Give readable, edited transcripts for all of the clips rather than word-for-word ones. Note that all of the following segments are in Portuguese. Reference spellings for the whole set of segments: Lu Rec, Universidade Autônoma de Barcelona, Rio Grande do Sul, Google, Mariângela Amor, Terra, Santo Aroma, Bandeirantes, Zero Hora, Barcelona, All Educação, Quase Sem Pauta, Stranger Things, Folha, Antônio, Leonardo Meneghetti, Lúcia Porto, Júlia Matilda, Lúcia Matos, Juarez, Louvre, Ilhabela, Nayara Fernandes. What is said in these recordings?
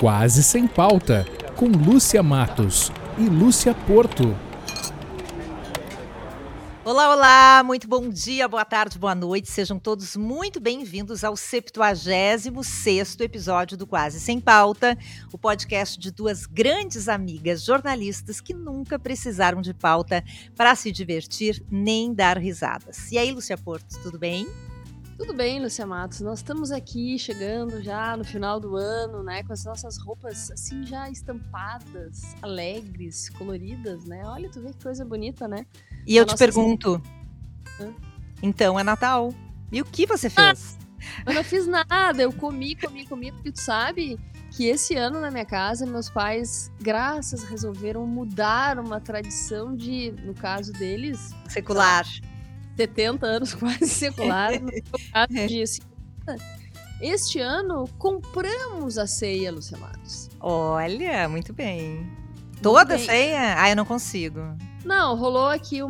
Quase Sem Pauta, com Lúcia Matos e Lúcia Porto. Olá, olá! Muito bom dia, boa tarde, boa noite. Sejam todos muito bem-vindos ao 76º episódio do Quase Sem Pauta, o podcast de duas grandes amigas jornalistas que nunca precisaram de pauta para se divertir nem dar risadas. E aí, Lúcia Porto, tudo bem? Tudo bem, Lúcia Matos. Nós estamos aqui chegando já no final do ano, né? Com as nossas roupas assim já estampadas, alegres, coloridas, né? Olha, tu vê que coisa bonita, né? E eu te pergunto, então é Natal. E o que você fez? Eu não fiz nada, eu comi, porque tu sabe que esse ano na minha casa, meus pais, graças, resolveram mudar uma tradição de, no caso deles... secular. 70 anos, quase secular, no caso de 50. Este ano, compramos a ceia, Lúcia Matos. Olha, muito bem. Toda a ceia? Ah, eu não consigo. Não, rolou aqui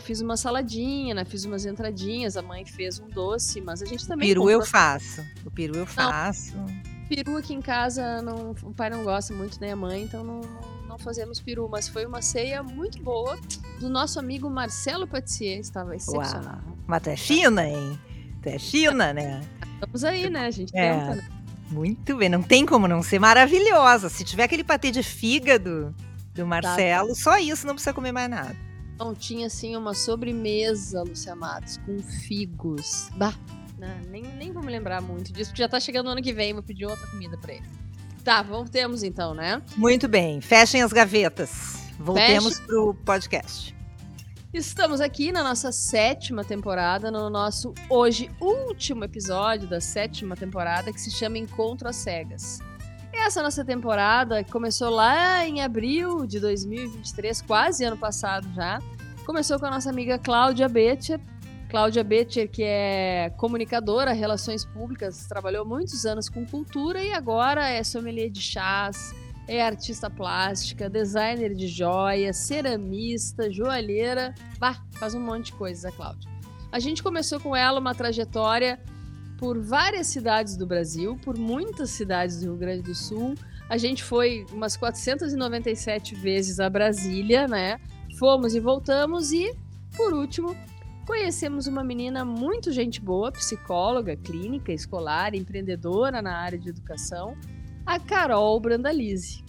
fiz uma saladinha, né? Fiz umas entradinhas, a mãe fez um doce, mas a gente também... O peru eu faço. Peru aqui em casa, não, o pai não gosta muito, nem a mãe, então não fazemos peru, mas foi uma ceia muito boa do nosso amigo Marcelo Patissier, estava excepcional. Uau, mas tu é China, hein? Tu é China, né? Estamos aí, né? A gente tenta, né? Muito bem, não tem como não ser maravilhosa. Se tiver aquele patê de fígado... do Marcelo, tá. Só isso, não precisa comer mais nada. Então tinha assim uma sobremesa, Lúcia Matos, com figos. Bah, não, nem vou me lembrar muito disso, porque já tá chegando o ano que vem, vou pedir outra comida pra ele. Tá, voltemos então, né? Muito bem, fechem as gavetas. Voltemos pro podcast. Estamos aqui na nossa 7ª temporada, no nosso hoje último episódio da 7ª temporada, que se chama Encontro às Cegas. Essa nossa temporada começou lá em abril de 2023, quase ano passado já. Começou com a nossa amiga Cláudia Becher. Cláudia Becher, que é comunicadora, relações públicas, trabalhou muitos anos com cultura e agora é sommelier de chás, é artista plástica, designer de joias, ceramista, joalheira. Bah, faz um monte de coisas a Cláudia. A gente começou com ela uma trajetória... por várias cidades do Brasil, por muitas cidades do Rio Grande do Sul. A gente foi umas 497 vezes a Brasília, né? Fomos e voltamos e, por último, conhecemos uma menina muito gente boa, psicóloga, clínica, escolar, empreendedora na área de educação, a Carol Brandalise.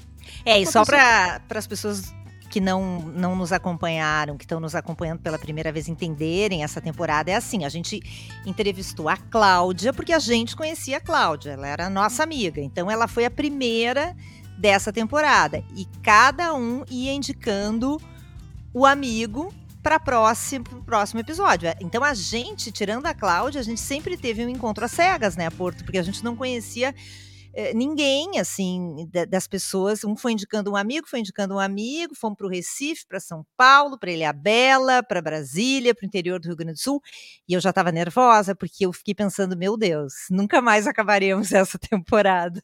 E só para as pessoas... que não nos acompanharam, que estão nos acompanhando pela primeira vez, entenderem essa temporada, é assim, a gente entrevistou a Cláudia, porque a gente conhecia a Cláudia, ela era a nossa amiga, então ela foi a primeira dessa temporada, e cada um ia indicando o amigo para o próximo episódio. Então a gente, tirando a Cláudia, a gente sempre teve um encontro às cegas, né, Porto, porque a gente não conhecia... ninguém, assim, das pessoas. Um foi indicando um amigo, fomos para o Recife, para São Paulo, para Ilhabela, para Brasília, para o interior do Rio Grande do Sul, e eu já estava nervosa, porque eu fiquei pensando, meu Deus, nunca mais acabaremos essa temporada.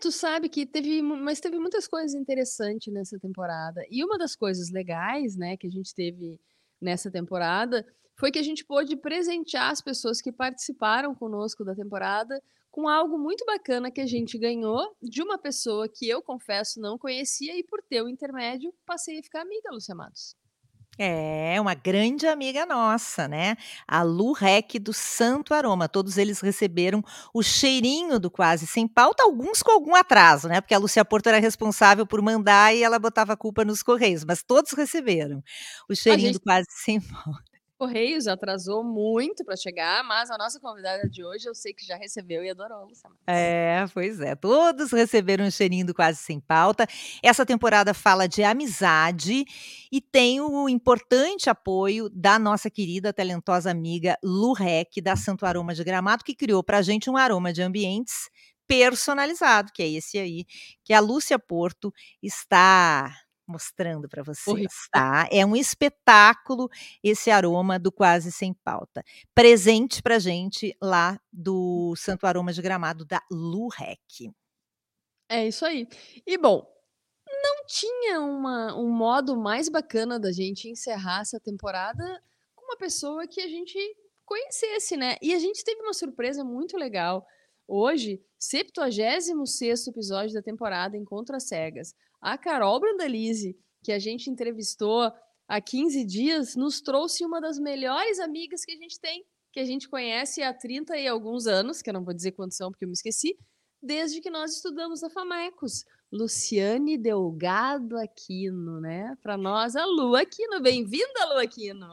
Tu sabe que teve muitas coisas interessantes nessa temporada, e uma das coisas legais, né, que a gente teve nessa temporada, foi que a gente pôde presentear as pessoas que participaram conosco da temporada com algo muito bacana que a gente ganhou de uma pessoa que eu, confesso, não conhecia e por teu intermédio passei a ficar amiga, Lúcia Matos. É, uma grande amiga nossa, né? A Lu Rec do Santo Aroma. Todos eles receberam o cheirinho do Quase Sem Pauta, alguns com algum atraso, né? Porque a Lúcia Porto era responsável por mandar e ela botava a culpa nos Correios, mas todos receberam o cheirinho do Quase Sem Pauta. Correios atrasou muito para chegar, mas a nossa convidada de hoje eu sei que já recebeu e adorou, Lúcia Matos. Pois é, todos receberam um cheirinho do Quase Sem Pauta. Essa temporada fala de amizade e tem o importante apoio da nossa querida, talentosa amiga Lu Rec, da Santo Aroma de Gramado, que criou para a gente um aroma de ambientes personalizado, que é esse aí, que a Lúcia Porto está... mostrando para vocês, tá? É um espetáculo esse aroma do Quase Sem Pauta. Presente pra gente lá do Santo Aroma de Gramado, da Lu Rec. É isso aí. E, bom, não tinha um modo mais bacana da gente encerrar essa temporada com uma pessoa que a gente conhecesse, né? E a gente teve uma surpresa muito legal. Hoje, 76º episódio da temporada Encontro às Cegas. A Carol Brandalise, que a gente entrevistou há 15 dias, nos trouxe uma das melhores amigas que a gente tem, que a gente conhece há 30 e alguns anos, que eu não vou dizer quantos são porque eu me esqueci, desde que nós estudamos na Famecos. Luciane Delgado Aquino, né? Para nós, a Lu Aquino. Bem-vinda, Lu Aquino!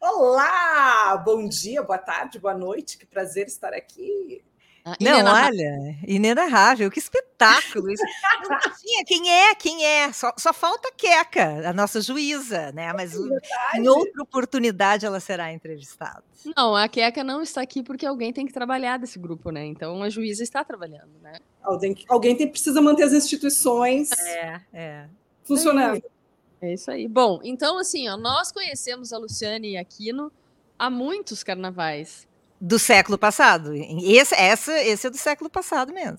Olá! Bom dia, boa tarde, boa noite. Que prazer estar aqui. Ah, não, olha, inenarrável, que espetáculo isso. Quem é? Só falta a Queca, a nossa juíza, né? Mas em outra oportunidade ela será entrevistada. Não, a Queca não está aqui porque alguém tem que trabalhar desse grupo, né? Então a juíza está trabalhando, né? Alguém precisa manter as instituições funcionando. É isso aí. Bom, então assim, ó, nós conhecemos a Luciane Aquino há muitos carnavais. Do século passado. Esse é do século passado mesmo.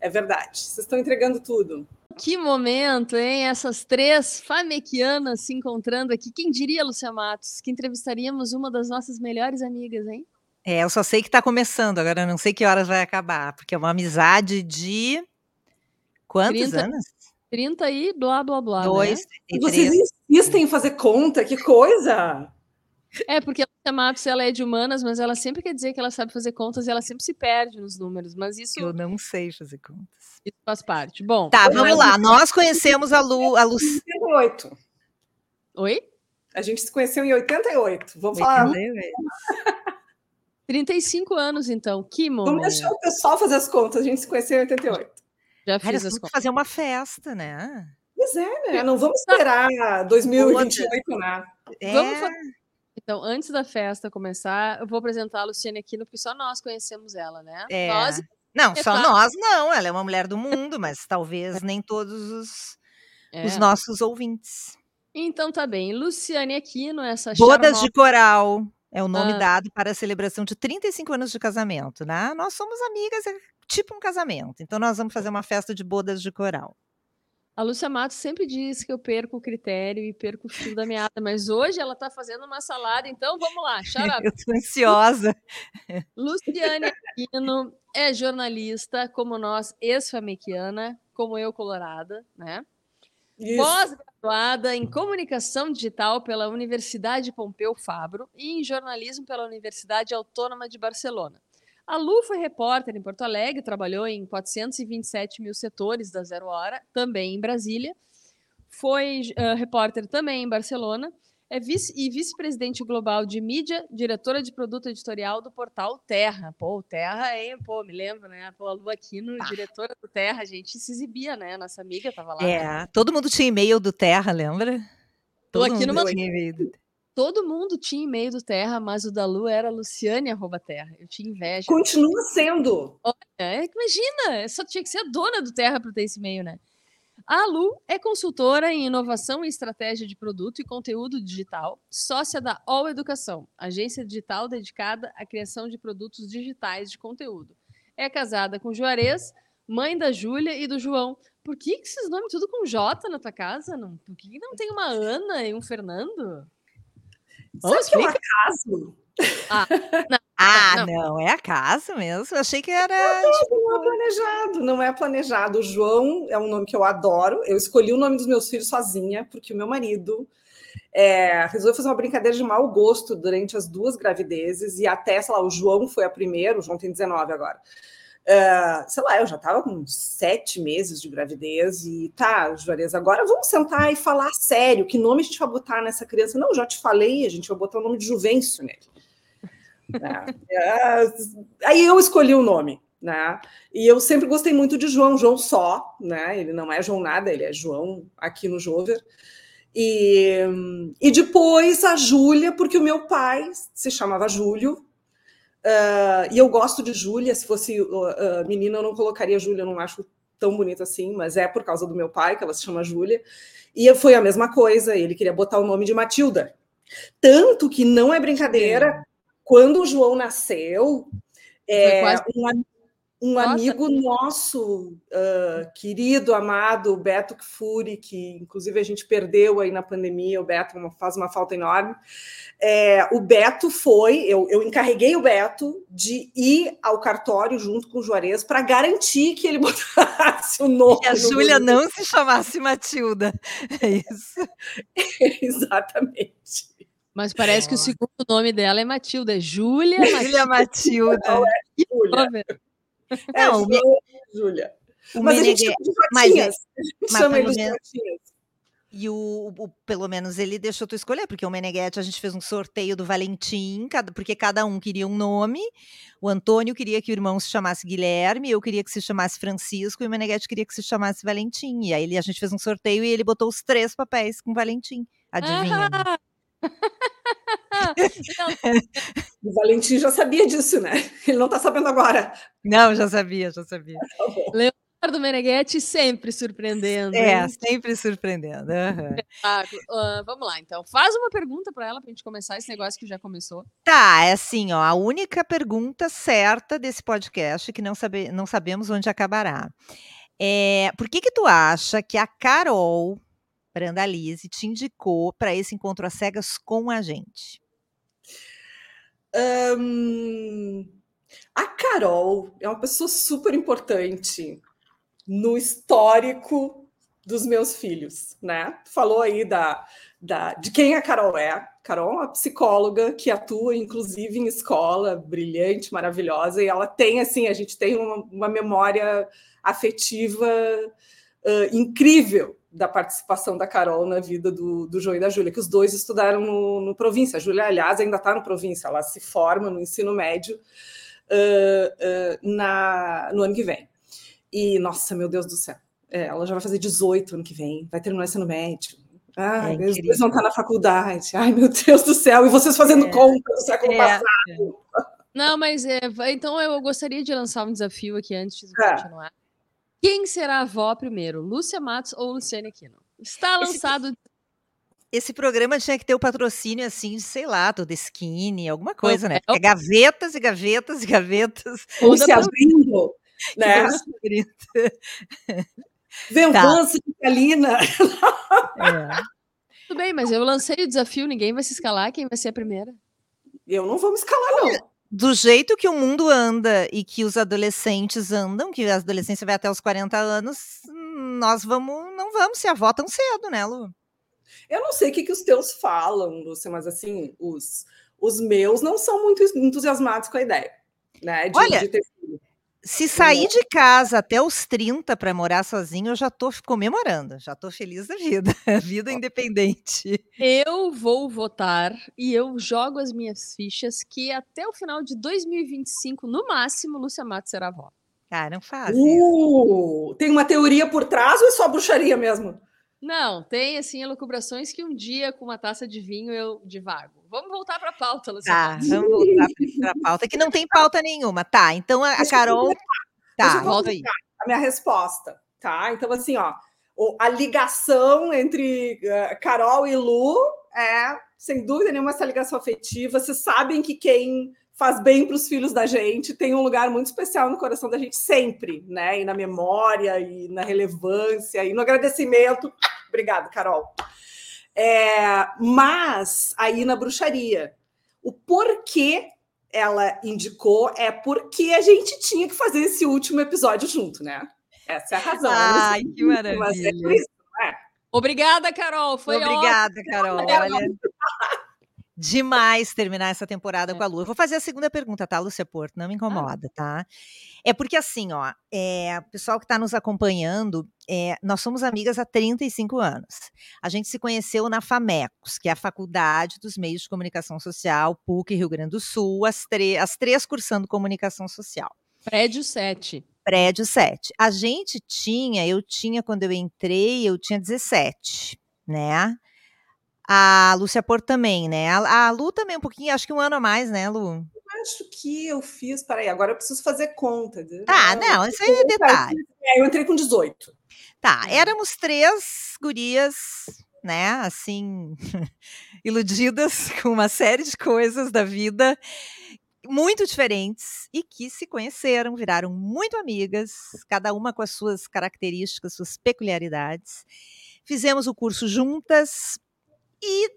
É verdade. Vocês estão entregando tudo. Que momento, hein? Essas três famequianas se encontrando aqui. Quem diria, Lúcia Matos, que entrevistaríamos uma das nossas melhores amigas, hein? É, eu só sei que está começando. Agora eu não sei que horas vai acabar, porque é uma amizade de... Quantos anos? 30 e blá, blá, blá. 2, né? E 3. Vocês insistem em fazer conta? Que coisa! É, porque a Lúcia Matos, ela é de humanas, mas ela sempre quer dizer que ela sabe fazer contas e ela sempre se perde nos números, mas isso... Eu não sei fazer contas. Isso faz parte. Bom... Tá, vamos lá. Nós conhecemos a Lu... 88. Oi? A gente se conheceu em 88. Vamos falar... 35 anos, então. Que momento. Vamos deixar o pessoal fazer as contas. A gente se conheceu em 88. Já fiz as contas. Fazer uma festa, né? Pois é, né? Não vamos esperar 2028, né? Vamos fazer... Então, antes da festa começar, eu vou apresentar a Luciane Aquino, porque só nós conhecemos ela, né? É. Nós não. Ela é uma mulher do mundo, mas talvez nem todos os nossos ouvintes. Então, tá bem. Luciane Aquino, essa charmosa... Bodas de Coral é o nome dado para a celebração de 35 anos de casamento, né? Nós somos amigas, é tipo um casamento. Então, nós vamos fazer uma festa de bodas de coral. A Lúcia Matos sempre diz que eu perco o critério e perco o fio da meada, mas hoje ela está fazendo uma salada, então vamos lá, xará. Eu estou ansiosa. Luciane Aquino é jornalista, como nós, ex-famequiana, como eu, colorada, né? Pós-graduada em comunicação digital pela Universidade Pompeu Fabra e em jornalismo pela Universidade Autônoma de Barcelona. A Lu foi repórter em Porto Alegre, trabalhou em 427.000 setores da Zero Hora, também em Brasília. Foi repórter também em Barcelona. É vice-presidente global de mídia, diretora de produto editorial do portal Terra. Pô, Terra, hein? Pô, me lembro, né? Pô, a Lu Aquino, diretora do Terra, a gente se exibia, né? Nossa amiga estava lá. É, né? Todo mundo tinha e-mail do Terra, lembra? Todo mundo tinha e-mail do Terra, mas o da Lu era luciane@terra. Eu tinha inveja. Continua sendo. Olha, imagina, só tinha que ser a dona do Terra para ter esse e-mail, né? A Lu é consultora em inovação e estratégia de produto e conteúdo digital, sócia da All Educação, agência digital dedicada à criação de produtos digitais de conteúdo. É casada com Juarez, mãe da Júlia e do João. Por que esses nomes tudo com J na tua casa? Por que não tem uma Ana e um Fernando? Sabe que é um acaso? Não, é acaso mesmo. Eu achei que era... Não é planejado. O João é um nome que eu adoro. Eu escolhi o nome dos meus filhos sozinha, porque o meu marido resolveu fazer uma brincadeira de mau gosto durante as 2 gravidezes, e até, sei lá, o João foi a primeira, o João tem 19 agora. Eu já estava com 7 meses de gravidez e tá, Juarez, agora vamos sentar e falar sério, que nome a gente vai botar nessa criança? Não, já te falei, a gente vai botar o nome de Juvencio nele. Aí eu escolhi o nome, né? E eu sempre gostei muito de João só, né? Ele não é João nada, ele é João aqui no Jover. E depois a Júlia, porque o meu pai se chamava Júlio. E eu gosto de Júlia. Se fosse menina, eu não colocaria Júlia, eu não acho tão bonita assim, mas é por causa do meu pai que ela se chama Júlia. E foi a mesma coisa, ele queria botar o nome de Matilda. Tanto que não é brincadeira, quando o João nasceu, Um amigo nosso, querido, amado, o Beto Kfouri, que inclusive a gente perdeu aí na pandemia, o Beto faz uma falta enorme. O Beto foi, eu encarreguei o Beto de ir ao cartório junto com o Juarez para garantir que ele botasse o nome. Que a Júlia não se chamasse Matilda. É isso. Exatamente. Mas parece que o segundo nome dela é Matilda, é Júlia Matilda. Não, é Júlia. É, não, Júlia. Mas a gente chama ele de Jotinhas. E pelo menos ele deixou tu escolher, porque o Meneghetti, a gente fez um sorteio do Valentim, porque cada um queria um nome. O Antônio queria que o irmão se chamasse Guilherme, eu queria que se chamasse Francisco, e o Meneghetti queria que se chamasse Valentim. E aí a gente fez um sorteio e ele botou os três papéis com Valentim. Adivinha? Ah! O Valentim já sabia disso, né? Ele não tá sabendo agora. Não, já sabia. Leonardo Meneghetti sempre surpreendendo. É, hein? Sempre surpreendendo. Uhum. Vamos lá, então. Faz uma pergunta para ela pra gente começar esse negócio que já começou. Tá, é assim, ó. A única pergunta certa desse podcast que não sabemos onde acabará. Por que tu acha que a Carol Brandalise te indicou para esse encontro às cegas com a gente? A Carol é uma pessoa super importante no histórico dos meus filhos, né? Falou aí de quem a Carol é. Carol é uma psicóloga que atua, inclusive, em escola, brilhante, maravilhosa, e ela tem, assim, a gente tem uma memória afetiva incrível da participação da Carol na vida do João e da Júlia, que os dois estudaram no Província. A Júlia, aliás, ainda está no Província, ela se forma no ensino médio no ano que vem. E, nossa, meu Deus do céu, ela já vai fazer 18 ano que vem, vai terminar o ensino médio. Ai, os dois vão estar na faculdade. Ai, meu Deus do céu, e vocês fazendo conta do século passado. Não, mas, então, eu gostaria de lançar um desafio aqui antes de continuar. Quem será a avó primeiro, Lúcia Matos ou Luciane Aquino? Está lançado... Esse programa tinha que ter o patrocínio, assim, de, sei lá, do The Skinny, alguma coisa, né? É gavetas e gavetas e gavetas. Ou se abrindo, né? Vengança de Calina. Tudo bem, mas eu lancei o desafio, ninguém vai se escalar, quem vai ser a primeira? Eu não vou me escalar, não. Do jeito que o mundo anda e que os adolescentes andam, que a adolescência vai até os 40 anos, nós não vamos ser avó tão cedo, né, Lu? Eu não sei o que os teus falam, Lúcia, mas assim, os meus não são muito entusiasmados com a ideia, né? Olha, se sair de casa até os 30 para morar sozinho, eu já estou comemorando, já estou feliz da vida independente. Eu vou votar e eu jogo as minhas fichas que até o final de 2025, no máximo, Lúcia Matos será avó. Ah, não faz. Tem uma teoria por trás ou é só bruxaria mesmo? Não, tem assim elucubrações que um dia com uma taça de vinho eu divago. Vamos voltar para a pauta, Luciana. Tá, vamos voltar para a pauta, que não tem pauta nenhuma. Tá, então a Carol... Tá, volta aí. A minha resposta, tá? Então, assim, ó, a ligação entre Carol e Lu é, sem dúvida nenhuma, essa ligação afetiva. Vocês sabem que quem faz bem para os filhos da gente tem um lugar muito especial no coração da gente sempre, né? E na memória, e na relevância, e no agradecimento. Obrigada, Carol. Mas aí na bruxaria, o porquê ela indicou é porque a gente tinha que fazer esse último episódio junto, né? Essa é a razão. Ai, que maravilha. Mas é por isso, né? Obrigada, Carol. Foi ótimo. Obrigada, Carol. Olha, demais terminar essa temporada com a Lu. Eu vou fazer a segunda pergunta, tá, Lúcia Porto? Não me incomoda, tá? É porque assim, ó, o pessoal que está nos acompanhando, nós somos amigas há 35 anos. A gente se conheceu na Famecos, que é a Faculdade dos Meios de Comunicação Social, PUC, Rio Grande do Sul, as três cursando Comunicação Social. Prédio 7. Prédio 7. Quando eu entrei, eu tinha 17, né? A Lúcia Porto também, né? A Lu também um pouquinho, acho que um ano a mais, né, Lu? Acho que eu fiz, peraí, agora eu preciso fazer conta. Tá, não, isso aí é detalhe. Eu entrei com 18. Tá, éramos três gurias, né, assim, iludidas com uma série de coisas da vida muito diferentes e que se conheceram, viraram muito amigas, cada uma com as suas características, suas peculiaridades. Fizemos o curso juntas e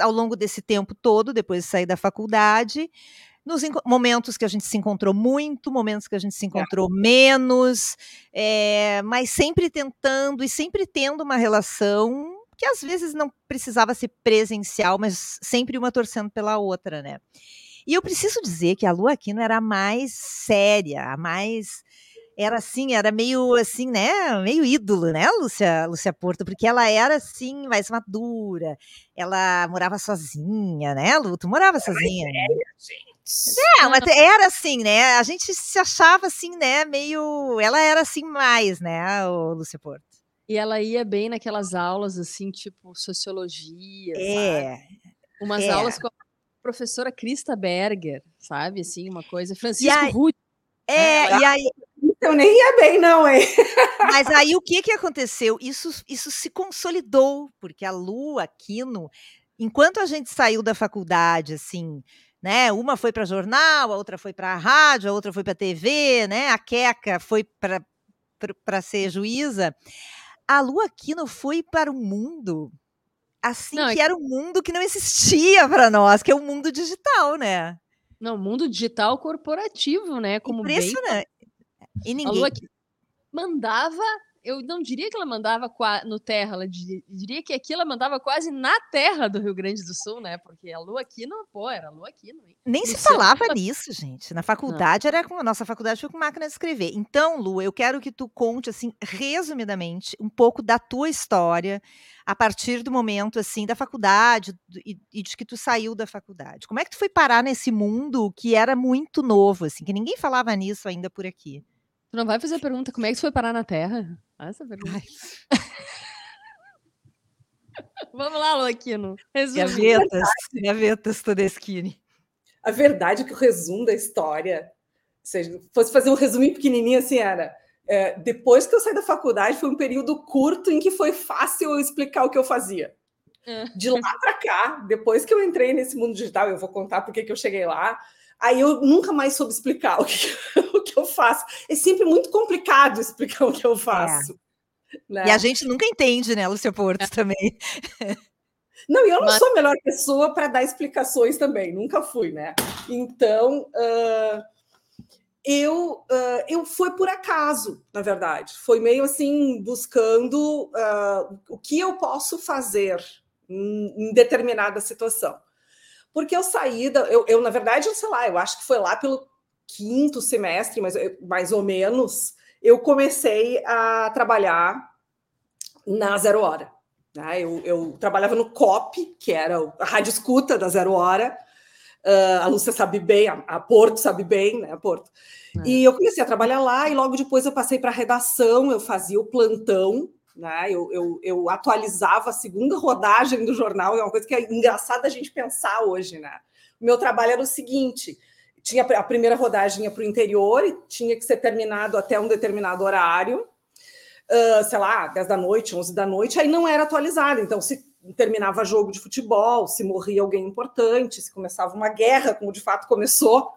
ao longo desse tempo todo, depois de sair da faculdade, nos momentos que a gente se encontrou muito, momentos que a gente se encontrou menos, mas sempre tentando e sempre tendo uma relação que às vezes não precisava ser presencial, mas sempre uma torcendo pela outra, né? E eu preciso dizer que a Lu Aquino era a mais séria, a mais... Era assim, era meio assim, né? Meio ídolo, né, Lúcia Porto? Porque ela era, assim, mais madura. Ela morava sozinha, né, Lu? Tu morava sozinha? Mas era assim, né? A gente se achava assim, né? Meio... Ela era assim mais, né, Lúcia Porto? E ela ia bem naquelas aulas, assim, tipo, sociologia, sabe? Umas aulas com a professora Krista Berger, sabe? Assim, uma coisa... Francisco Ruth. E aí... Então nem ia bem, não, hein? Mas aí o que aconteceu? Isso se consolidou, porque a Lu Aquino, enquanto a gente saiu da faculdade, assim, né? Uma foi para jornal, a outra foi para a rádio, a outra foi para a TV, né? A Queca foi para ser juíza. A Lu Aquino foi para o mundo, assim, era um mundo que não existia para nós, que é o mundo digital, né? Não, mundo digital corporativo, né? Como impressionante. Bem... E ninguém. A Lua que mandava, eu não diria que ela mandava no Terra, ela diria que aqui ela mandava quase na terra do Rio Grande do Sul, né? Porque a Lua Aquino, era a Lua Aquino. Nem se falava nisso, gente. Na faculdade, a nossa faculdade foi com máquina de escrever. Então, Lu, eu quero que tu conte, assim, resumidamente, um pouco da tua história a partir do momento, assim, da faculdade e de que tu saiu da faculdade. Como é que tu foi parar nesse mundo que era muito novo, assim, que ninguém falava nisso ainda por aqui? Tu não vai fazer a pergunta, como é que tu foi parar na Terra? Essa pergunta. Vamos lá, Lu Aquino. Gavetas toda skinny. A verdade é que o resumo da história, se fosse fazer um resuminho pequenininho, assim, era... depois que eu saí da faculdade, foi um período curto em que foi fácil eu explicar o que eu fazia. De lá para cá, depois que eu entrei nesse mundo digital, eu vou contar por que eu cheguei lá, aí eu nunca mais soube explicar o que eu faço. É sempre muito complicado explicar o que eu faço. Né? E a gente nunca entende, né, Lúcia Porto, também. Não, e eu não sou a melhor pessoa para dar explicações também, nunca fui, né? Então, eu fui por acaso, na verdade. Foi meio assim, buscando o que eu posso fazer em determinada situação. Porque eu saí, na verdade, eu sei lá, eu acho que foi lá pelo quinto semestre, mais ou menos, eu comecei a trabalhar na Zero Hora. Né? Eu trabalhava no COP, que era a rádio escuta da Zero Hora. A Lúcia sabe bem, a Porto sabe bem, né, Porto? E eu comecei a trabalhar lá e logo depois eu passei para a redação, eu fazia o plantão. Né? Eu atualizava a segunda rodagem do jornal, é uma coisa que é engraçada a gente pensar hoje, né? O meu trabalho era o seguinte: tinha a primeira rodagem para o interior e tinha que ser terminado até um determinado horário, sei lá, 10 da noite, 11 da noite, aí não era atualizado. Então, se terminava jogo de futebol, se morria alguém importante, se começava uma guerra, como de fato começou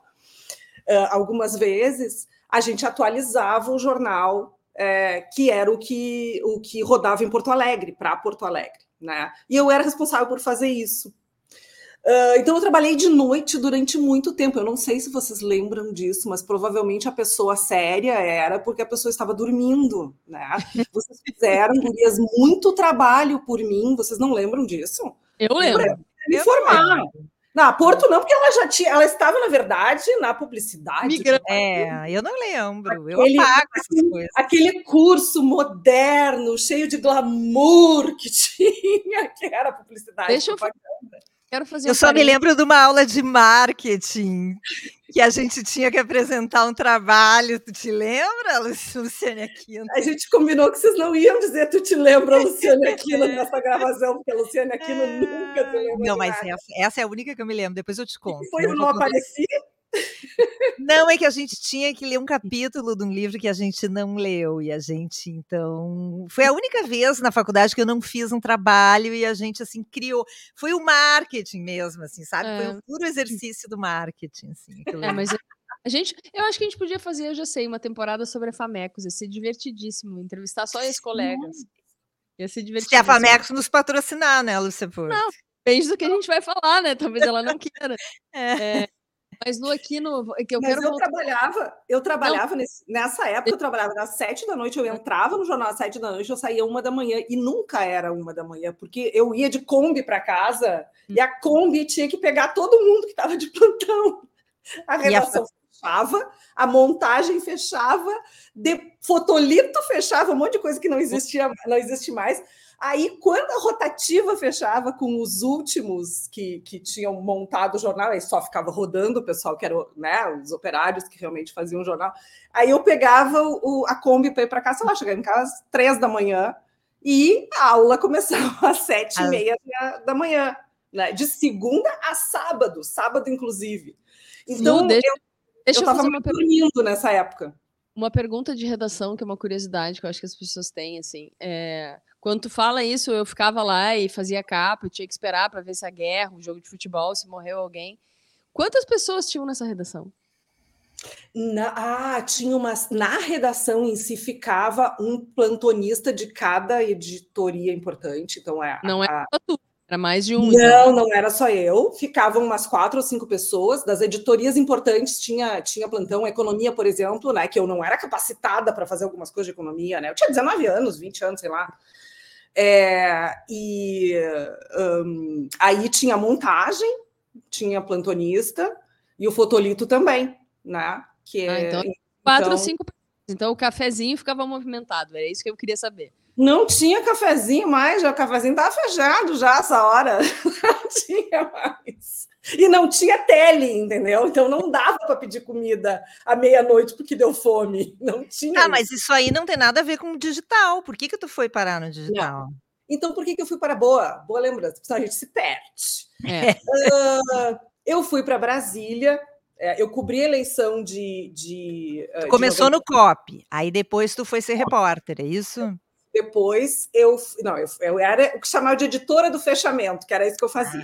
algumas vezes, a gente atualizava o jornal. Que era o que rodava em Porto Alegre, para Porto Alegre, né? E eu era responsável por fazer isso. Então eu trabalhei de noite durante muito tempo. Eu não sei se vocês lembram disso, mas provavelmente a pessoa séria era porque a pessoa estava dormindo, né? Vocês fizeram muito trabalho por mim, vocês não lembram disso? Eu lembro. Me informaram. Na Porto não, porque ela estava, na verdade, na publicidade. Eu não lembro, eu apago essas coisas. Aquele curso moderno, cheio de glamour que tinha, que era publicidade. Quero fazer eu só me lembro de uma aula de marketing, que a gente tinha que apresentar um trabalho. Tu te lembra, Luciane Aquino? A gente combinou que vocês não iam dizer tu te lembra, Luciane Aquino, nessa gravação, porque a Luciane Aquino nunca te lembra. Não, mas essa é a única que eu me lembro, depois eu te conto. Depois eu não apareci. Não, é que a gente tinha que ler um capítulo de um livro que a gente não leu, e a gente, então... Foi a única vez na faculdade que eu não fiz um trabalho e a gente, assim, criou. Foi o marketing mesmo, assim, sabe? É. Foi um puro exercício do marketing, assim. É, mas eu acho que a gente podia fazer, eu já sei, uma temporada sobre a Famecos. Ia ser divertidíssimo, entrevistar só ex-colegas. Ia ser divertidíssimo. Se a Famecos nos patrocinar, né, Lúcia Porto? Não, depende do que a gente vai falar, né? Talvez ela não queira. É... Mas, Lu, aqui no... Que eu Mas quero eu voltar... trabalhava nessa época, eu trabalhava às 7 da noite, eu entrava no jornal às 7 da noite, eu saía 1 da manhã, e nunca era 1 da manhã, porque eu ia de Kombi para casa, e a Kombi tinha que pegar todo mundo que estava de plantão. A redação fechava, a montagem fechava, fotolito fechava, um monte de coisa que não existe mais. Aí, quando a rotativa fechava com os últimos que tinham montado o jornal, aí só ficava rodando o pessoal, que eram, né, os operários que realmente faziam o jornal, aí eu pegava a Kombi para ir para casa, sei lá, chegava em casa às 3 da manhã, e a aula começava às 7h30 da manhã, né, de segunda a sábado, inclusive. Então, Lu, eu estava me dormindo nessa época. Uma pergunta de redação, que é uma curiosidade que eu acho que as pessoas têm, assim, quando tu fala isso, eu ficava lá e fazia capa, eu tinha que esperar para ver se a guerra, um jogo de futebol, se morreu alguém. Quantas pessoas tinham nessa redação? Tinha umas... Na redação em si ficava um plantonista de cada editoria importante, então Não era só tu, era mais de um. Não era só eu, ficavam umas 4 ou 5 pessoas, das editorias importantes tinha plantão, economia, por exemplo, né, que eu não era capacitada para fazer algumas coisas de economia, né, eu tinha 19 anos, 20 anos, sei lá. Aí tinha montagem, tinha plantonista e o fotolito também, né? Que então 4 ou 5. Então o cafezinho ficava movimentado, era isso que eu queria saber. Não tinha cafezinho mais, o cafezinho estava fechado já essa hora, não tinha mais. E não tinha tele, entendeu? Então não dava para pedir comida à meia-noite porque deu fome. Não tinha. Mas isso aí não tem nada a ver com o digital. Por que tu foi parar no digital? Não. Então por que eu fui para Boa? Boa lembrança, a gente se perde. Eu fui para Brasília. Eu cobri a eleição de começou no COP, aí depois tu foi ser repórter, é isso? Depois eu era o que chamava de editora do fechamento, que era isso que eu fazia.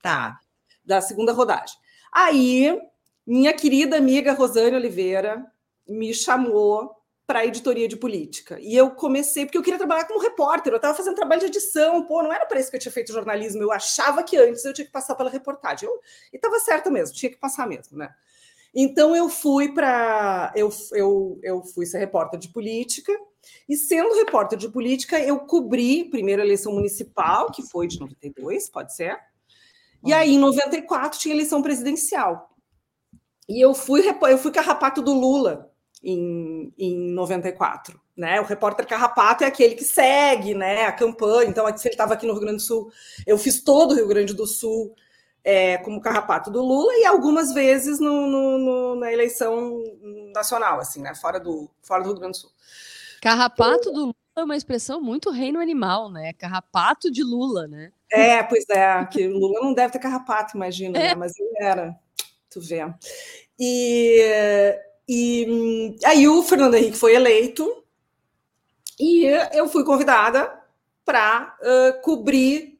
Tá. Da segunda rodagem. Aí, minha querida amiga Rosane Oliveira me chamou para a editoria de política. E eu comecei, porque eu queria trabalhar como repórter, eu estava fazendo trabalho de edição, não era para isso que eu tinha feito jornalismo, eu achava que antes eu tinha que passar pela reportagem. E estava certa mesmo, tinha que passar mesmo, né? Então eu fui ser repórter de política, e sendo repórter de política, eu cobri primeiro a eleição municipal, que foi de 92, pode ser. E aí, em 94, tinha eleição presidencial. E eu fui carrapato do Lula em 94. Né? O repórter carrapato é aquele que segue, né, a campanha. Então, se ele estava aqui no Rio Grande do Sul, eu fiz todo o Rio Grande do Sul como carrapato do Lula e algumas vezes na eleição nacional, assim, né, fora do Rio Grande do Sul. Carrapato do Lula é uma expressão muito reino animal, né? Carrapato de Lula, né? Pois é, que Lula não deve ter carrapato, imagino, né? Mas ele era, tu vê. E aí o Fernando Henrique foi eleito e eu fui convidada para cobrir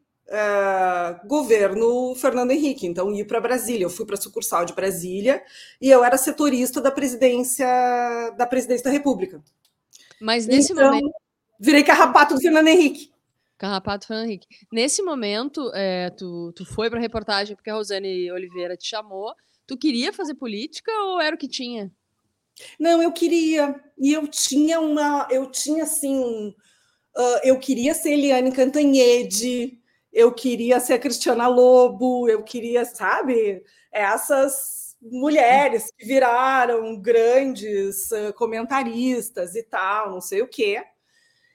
governo Fernando Henrique, então ir para Brasília. Eu fui para a sucursal de Brasília e eu era setorista da presidência da República. Mas nesse momento... Virei carrapato do Fernando Henrique. Nesse momento, tu foi para a reportagem porque a Rosane Oliveira te chamou. Tu queria fazer política ou era o que tinha? Não, eu queria. E eu queria ser Eliane Cantanhede, eu queria ser a Cristiana Lobo, eu queria, sabe, essas mulheres que viraram grandes comentaristas e tal, não sei o quê.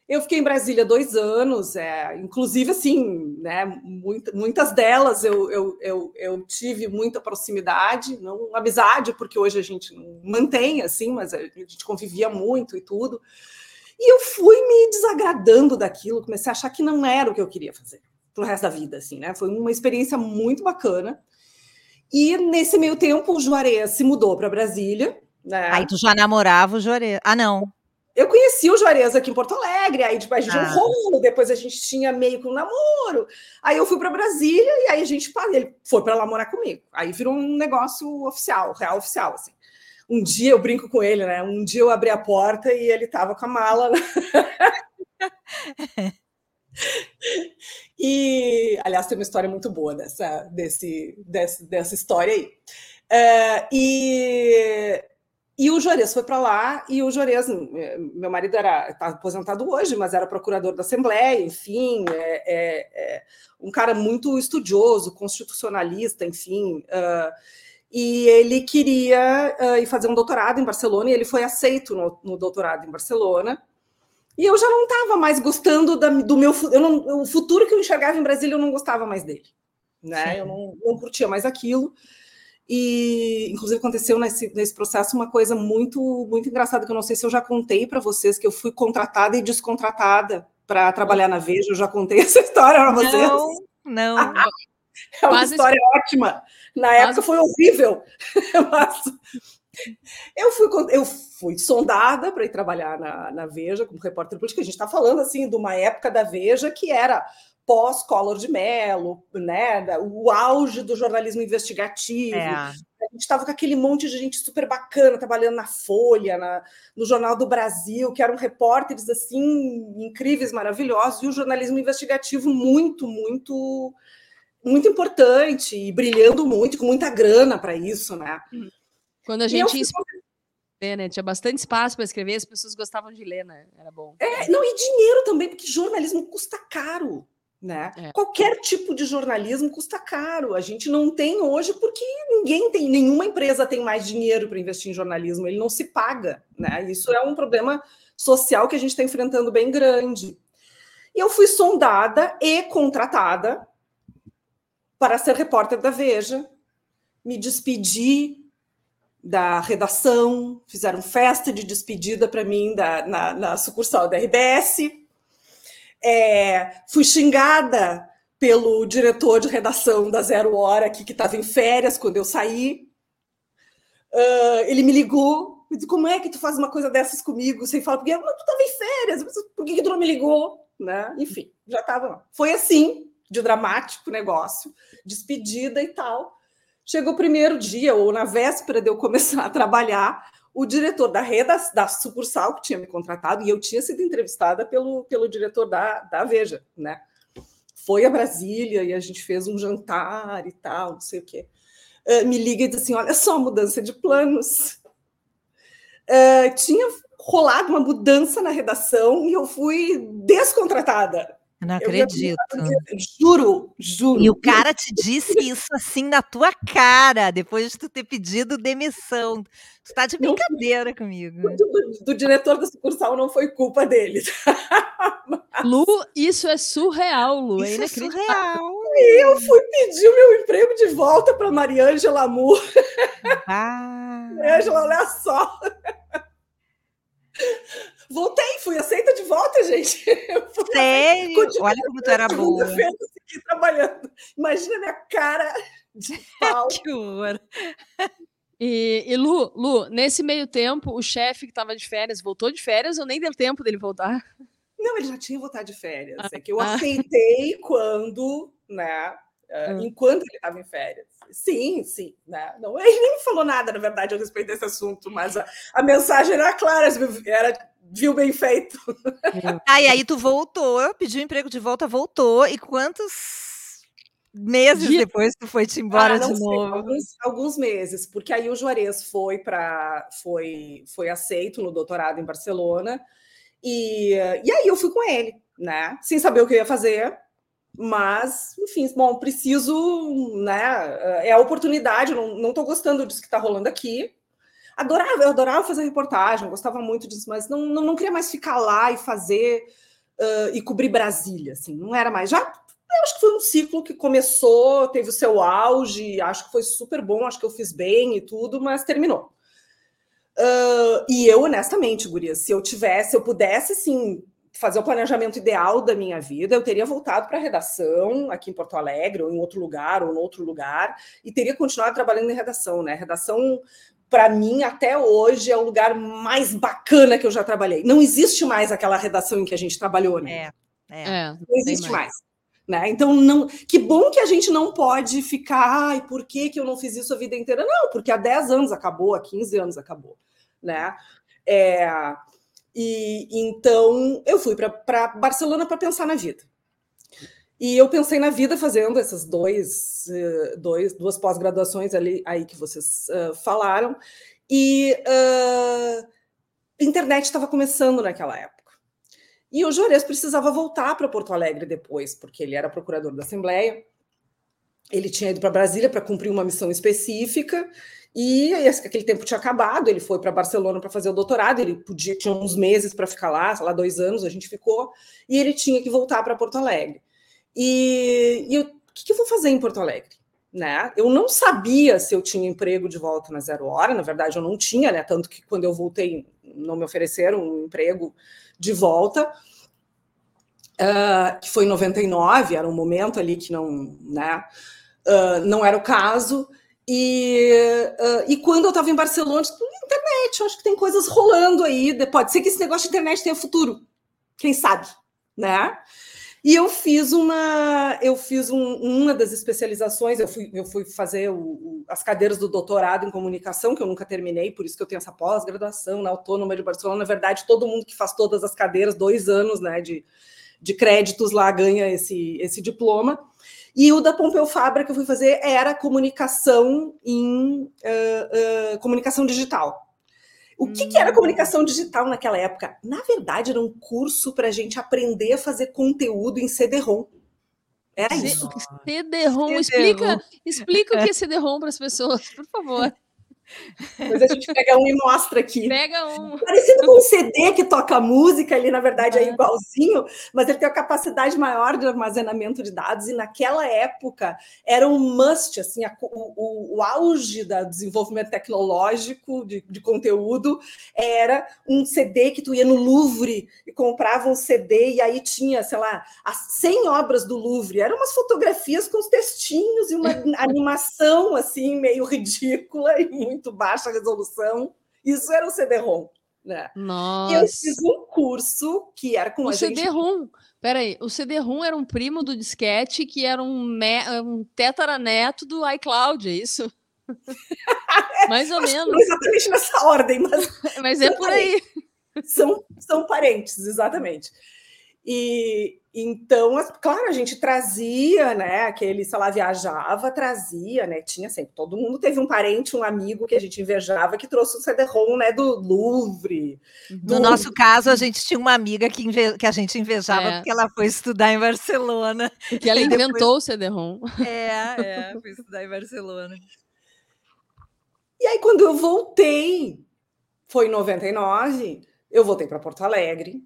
Eu fiquei em Brasília 2 anos, inclusive, assim, né, muitas delas eu tive muita proximidade, não amizade, porque hoje a gente não mantém, assim, mas a gente convivia muito e tudo. E eu fui me desagradando daquilo, comecei a achar que não era o que eu queria fazer pro resto da vida, assim, né? Foi uma experiência muito bacana. E nesse meio tempo o Juarez se mudou para Brasília, né? Aí tu já namorava o Juarez? Ah, não. Eu conheci o Juarez aqui em Porto Alegre, aí depois a gente tinha um rolo, depois a gente tinha meio que um namoro. Aí eu fui para Brasília e aí a gente parou, ele foi para lá morar comigo. Aí virou um negócio oficial, real oficial, assim. Um dia eu brinco com ele, né? Um dia eu abri a porta e ele tava com a mala. E, aliás, tem uma história muito boa dessa história aí. E o Juarez foi para lá, e o Juarez, meu marido está aposentado hoje, mas era procurador da Assembleia, enfim, um cara muito estudioso, constitucionalista, enfim. E ele queria ir fazer um doutorado em Barcelona, e ele foi aceito no doutorado em Barcelona. E eu já não estava mais gostando do meu... o futuro que eu enxergava em Brasília, eu não gostava mais dele, né? Sim. Eu não curtia mais aquilo. E, inclusive, aconteceu nesse processo uma coisa muito, muito engraçada, que eu não sei se eu já contei para vocês, que eu fui contratada e descontratada para trabalhar na Veja. Eu já contei essa história para vocês. Não. É uma história ótima. Na época foi horrível, mas... Eu fui sondada para ir trabalhar na Veja como repórter política. A gente está falando assim de uma época da Veja que era pós-Collor de Mello, né? O auge do jornalismo investigativo. A gente estava com aquele monte de gente super bacana trabalhando na Folha, no Jornal do Brasil, que eram repórteres assim incríveis, maravilhosos, e o jornalismo investigativo muito, muito, muito importante e brilhando muito, com muita grana para isso, né? Quando a gente escrevia, né? Tinha bastante espaço para escrever, as pessoas gostavam de ler, né? Era bom. E dinheiro também, porque jornalismo custa caro, né? Qualquer tipo de jornalismo custa caro. A gente não tem hoje porque nenhuma empresa tem mais dinheiro para investir em jornalismo, ele não se paga, né? Isso é um problema social que a gente está enfrentando bem grande. E eu fui sondada e contratada para ser repórter da Veja, me despedi da redação, fizeram festa de despedida para mim na sucursal da RBS. Fui xingada pelo diretor de redação da Zero Hora aqui, que estava em férias quando eu saí. Ele me ligou, me disse: como é que tu faz uma coisa dessas comigo? Sem falar, porque tu estava em férias, por que tu não me ligou? Né? Enfim, já estava. Foi assim, de dramático o negócio, despedida e tal. Chegou o primeiro dia, ou na véspera de eu começar a trabalhar, o diretor da rede, da sucursal, que tinha me contratado, e eu tinha sido entrevistada pelo diretor da Veja, né? Foi a Brasília e a gente fez um jantar e tal, não sei o quê. Me liga e diz assim: olha só, mudança de planos. Tinha rolado uma mudança na redação e eu fui descontratada. Eu não acredito. Juro. E o cara te disse isso assim na tua cara, depois de tu ter pedido demissão. Tu tá de brincadeira comigo. Do diretor da sucursal não foi culpa dele. Mas... Lu, isso é surreal, Lu. Isso é surreal. E eu fui pedir o meu emprego de volta para Mariângela Amor. Mariângela, olha só. Voltei, fui aceita de volta, gente. Sério? Olha como tu era boa. Aqui, trabalhando. Imagina a minha cara de pau. Que horror. E Lu, nesse meio tempo, o chefe que estava de férias voltou de férias ou nem deu tempo dele voltar? Não, ele já tinha voltado de férias. É que eu aceitei quando, né? Enquanto ele estava em férias. Sim, né? Não, ele nem falou nada, na verdade, a respeito desse assunto, mas a mensagem era clara, era viu bem feito. E aí tu voltou, eu pedi o emprego de volta, voltou, e quantos meses depois tu foi-te embora de novo? Alguns meses, porque aí o Juarez foi aceito no doutorado em Barcelona, e aí eu fui com ele, né? Sem saber o que eu ia fazer. Mas, enfim, bom, preciso, né? É a oportunidade, não estou gostando disso que está rolando aqui. Eu adorava fazer reportagem, gostava muito disso, mas não queria mais ficar lá e fazer e cobrir Brasília, assim, não era mais. Já eu acho que foi um ciclo que começou, teve o seu auge, acho que foi super bom, acho que eu fiz bem e tudo, mas terminou. E eu, honestamente, guria, se eu pudesse, assim, fazer o planejamento ideal da minha vida, eu teria voltado para a redação aqui em Porto Alegre, ou em outro lugar, ou em outro lugar, e teria continuado trabalhando em redação, né? Redação, para mim, até hoje, é o lugar mais bacana que eu já trabalhei. Não existe mais aquela redação em que a gente trabalhou, né? Não existe mais. Né? Então, não, que bom que a gente não pode ficar, ai, por que que eu não fiz isso a vida inteira? Não, porque há 10 anos acabou, há 15 anos acabou, né? E então eu fui para Barcelona para pensar na vida. E eu pensei na vida fazendo essas duas pós-graduações ali aí que vocês falaram. E a internet estava começando naquela época. E o Juarez precisava voltar para Porto Alegre depois, porque ele era procurador da Assembleia. Ele tinha ido para Brasília para cumprir uma missão específica. E aquele tempo tinha acabado, ele foi para Barcelona para fazer o doutorado, ele podia, tinha uns meses para ficar lá, sei lá, 2 anos, a gente ficou, e ele tinha que voltar para Porto Alegre. E eu, o que eu vou fazer em Porto Alegre? Né? Eu não sabia se eu tinha emprego de volta na Zero Hora, na verdade eu não tinha, né? Tanto que quando eu voltei não me ofereceram um emprego de volta, que foi em 99, era um momento ali que não, né? Não era o caso. E quando eu estava em Barcelona, internet, eu acho que tem coisas rolando aí, pode ser que esse negócio de internet tenha futuro, quem sabe, né? E eu fiz uma das especializações, eu fui fazer as cadeiras do doutorado em comunicação, que eu nunca terminei, por isso que eu tenho essa pós-graduação na Autônoma de Barcelona. Na verdade, todo mundo que faz todas as cadeiras, 2 anos, né, de créditos lá, ganha esse diploma. E o da Pompeu Fabra que eu fui fazer era comunicação comunicação digital. O que era comunicação digital naquela época? Na verdade, era um curso para a gente aprender a fazer conteúdo em CD-ROM. Era isso. CD-ROM. Explica o que é CD-ROM para as pessoas, por favor. Mas a gente pega um e mostra aqui. Pega um. Parecido com um CD que toca música, ele na verdade é igualzinho, mas ele tem uma capacidade maior de armazenamento de dados, e naquela época era um must, assim, o auge do desenvolvimento tecnológico de conteúdo era um CD que tu ia no Louvre e comprava um CD, e aí tinha, sei lá, as 100 obras do Louvre, eram umas fotografias com os textinhos e uma animação, assim, meio ridícula e muito baixa resolução. Isso era o CD-ROM, né? Nossa. Eu fiz um curso que era com o a gente... CD-ROM, peraí, o CD-ROM era um primo do disquete que era um tetaraneto do iCloud, é isso? Mais ou menos. Não exatamente nessa ordem, mas é por parentes. Aí. São parentes, exatamente. E então, claro, a gente trazia, né, aquele, sei lá, viajava, trazia, né, tinha sempre, todo mundo teve um parente, um amigo que a gente invejava, que trouxe o CD-ROM, né, do Louvre. No nosso caso, a gente tinha uma amiga que a gente invejava, porque ela foi estudar em Barcelona. Que ela inventou o CD-ROM. Foi estudar em Barcelona. E aí, quando eu voltei, foi em 99, eu voltei para Porto Alegre.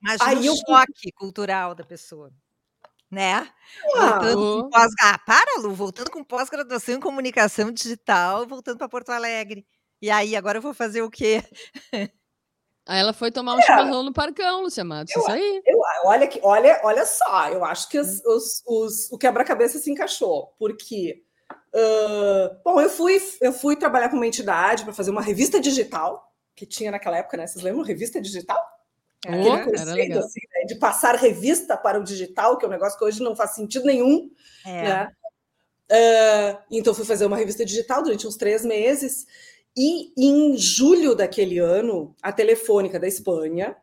Mas o choque cultural da pessoa, né? Voltando com pós-graduação em comunicação digital, voltando para Porto Alegre. E aí, agora eu vou fazer o quê? Aí ela foi tomar um chimarrão no Parcão, Lúcia Matos, isso aí. Olha só, eu acho que o quebra-cabeça se encaixou, porque eu fui trabalhar com uma entidade para fazer uma revista digital, que tinha naquela época, né? Vocês lembram? Revista digital? Aquele conceito assim, né, de passar revista para o digital, que é um negócio que hoje não faz sentido nenhum. Né? Então, fui fazer uma revista digital durante uns 3 meses. E em julho daquele ano, a Telefônica da Espanha...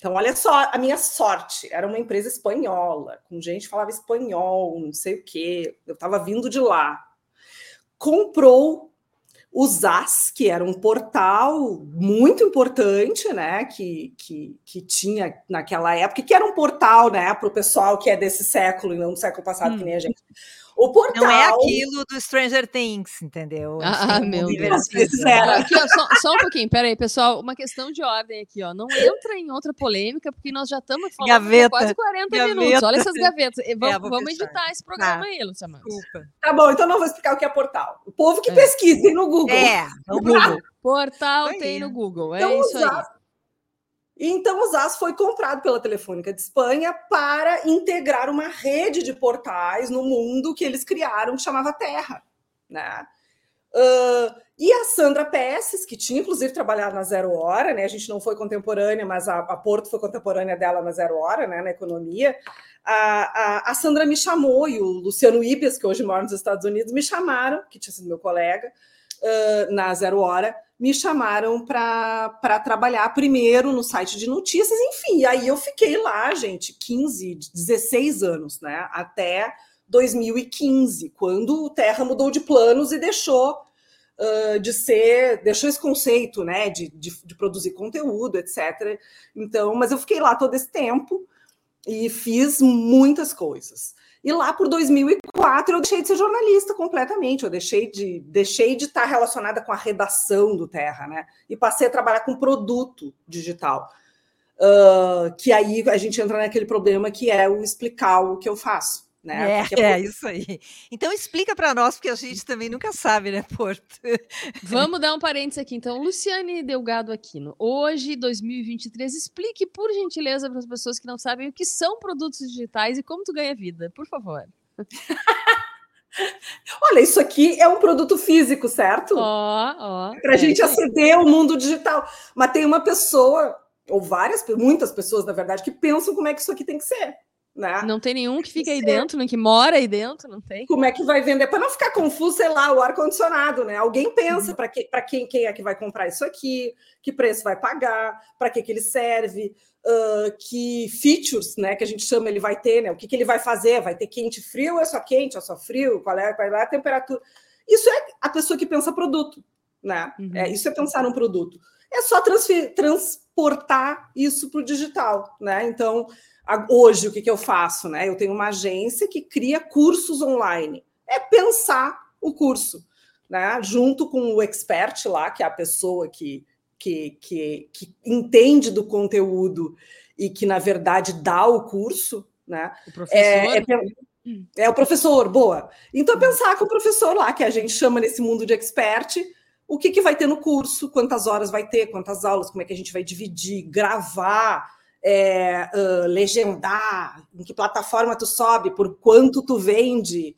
Então, olha só a minha sorte. Era uma empresa espanhola, com gente que falava espanhol, não sei o quê. Eu estava vindo de lá. Comprou... O ZAS, que era um portal muito importante, né, que tinha naquela época, que era um portal, né, para o pessoal que é desse século e não do século passado, que nem a gente. O portal... Não é aquilo do Stranger Things, entendeu? Meu Deus. Aqui, ó, só um pouquinho, peraí, pessoal, uma questão de ordem aqui, ó. Não entra em outra polêmica, porque nós já estamos falando quase 40 minutos. Olha essas gavetas. Vamos editar esse programa aí, Lúcia Matos. Tá bom, então não vou explicar o que é portal. O povo que pesquisa no Google. No Google. Portal tem no Google, então, isso aí. Então, o ZAS foi comprado pela Telefônica de Espanha para integrar uma rede de portais no mundo que eles criaram, que chamava Terra, né? E a Sandra Pesses, que tinha, inclusive, trabalhado na Zero Hora, né? A gente não foi contemporânea, mas a Porto foi contemporânea dela na Zero Hora, né? Na economia. A Sandra me chamou, e o Luciano Ibas, que hoje mora nos Estados Unidos, me chamaram, que tinha sido meu colega, na Zero Hora, me chamaram para trabalhar primeiro no site de notícias, enfim. Aí eu fiquei lá, gente, 15, 16 anos, né? Até 2015, quando o Terra mudou de planos e deixou deixou esse conceito, né, de produzir conteúdo, etc. Então, mas eu fiquei lá todo esse tempo e fiz muitas coisas. E lá por 2004 eu deixei de ser jornalista completamente, eu deixei de estar relacionada com a redação do Terra, né? E passei a trabalhar com produto digital, que aí a gente entra naquele problema que é o explicar o que eu faço. Né? É isso aí. Então explica para nós, porque a gente também nunca sabe, né, Porto? Vamos dar um parênteses aqui, então. Luciane Delgado Aquino, hoje, 2023, explique, por gentileza, para as pessoas que não sabem o que são produtos digitais e como tu ganha vida, por favor. Olha, isso aqui é um produto físico, certo? Para a gente aceder ao mundo digital. Mas tem uma pessoa, ou muitas pessoas, na verdade, que pensam como é que isso aqui tem que ser. Né? Não tem nenhum que fica aí dentro, nem que mora aí dentro, não tem. Como é que vai vender? Para não ficar confuso, sei lá, o ar-condicionado, né? Alguém pensa para quem é que vai comprar isso aqui, que preço vai pagar, para que ele serve, que features, né, que a gente chama, ele vai ter, né? O que ele vai fazer? Vai ter quente, frio, é só quente, é só frio? Qual é a temperatura? Isso é a pessoa que pensa produto, né? Isso é pensar um produto. É só transportar isso para o digital, né? Então, hoje, o que eu faço, né? Eu tenho uma agência que cria cursos online. É pensar o curso, né? Junto com o expert lá, que é a pessoa que entende do conteúdo e que, na verdade, dá o curso, né? O professor. É o professor, boa. Então, é pensar com o professor lá, que a gente chama nesse mundo de expert, o que vai ter no curso, quantas horas vai ter, quantas aulas, como é que a gente vai dividir, gravar, legendar, em que plataforma tu sobe, por quanto tu vende,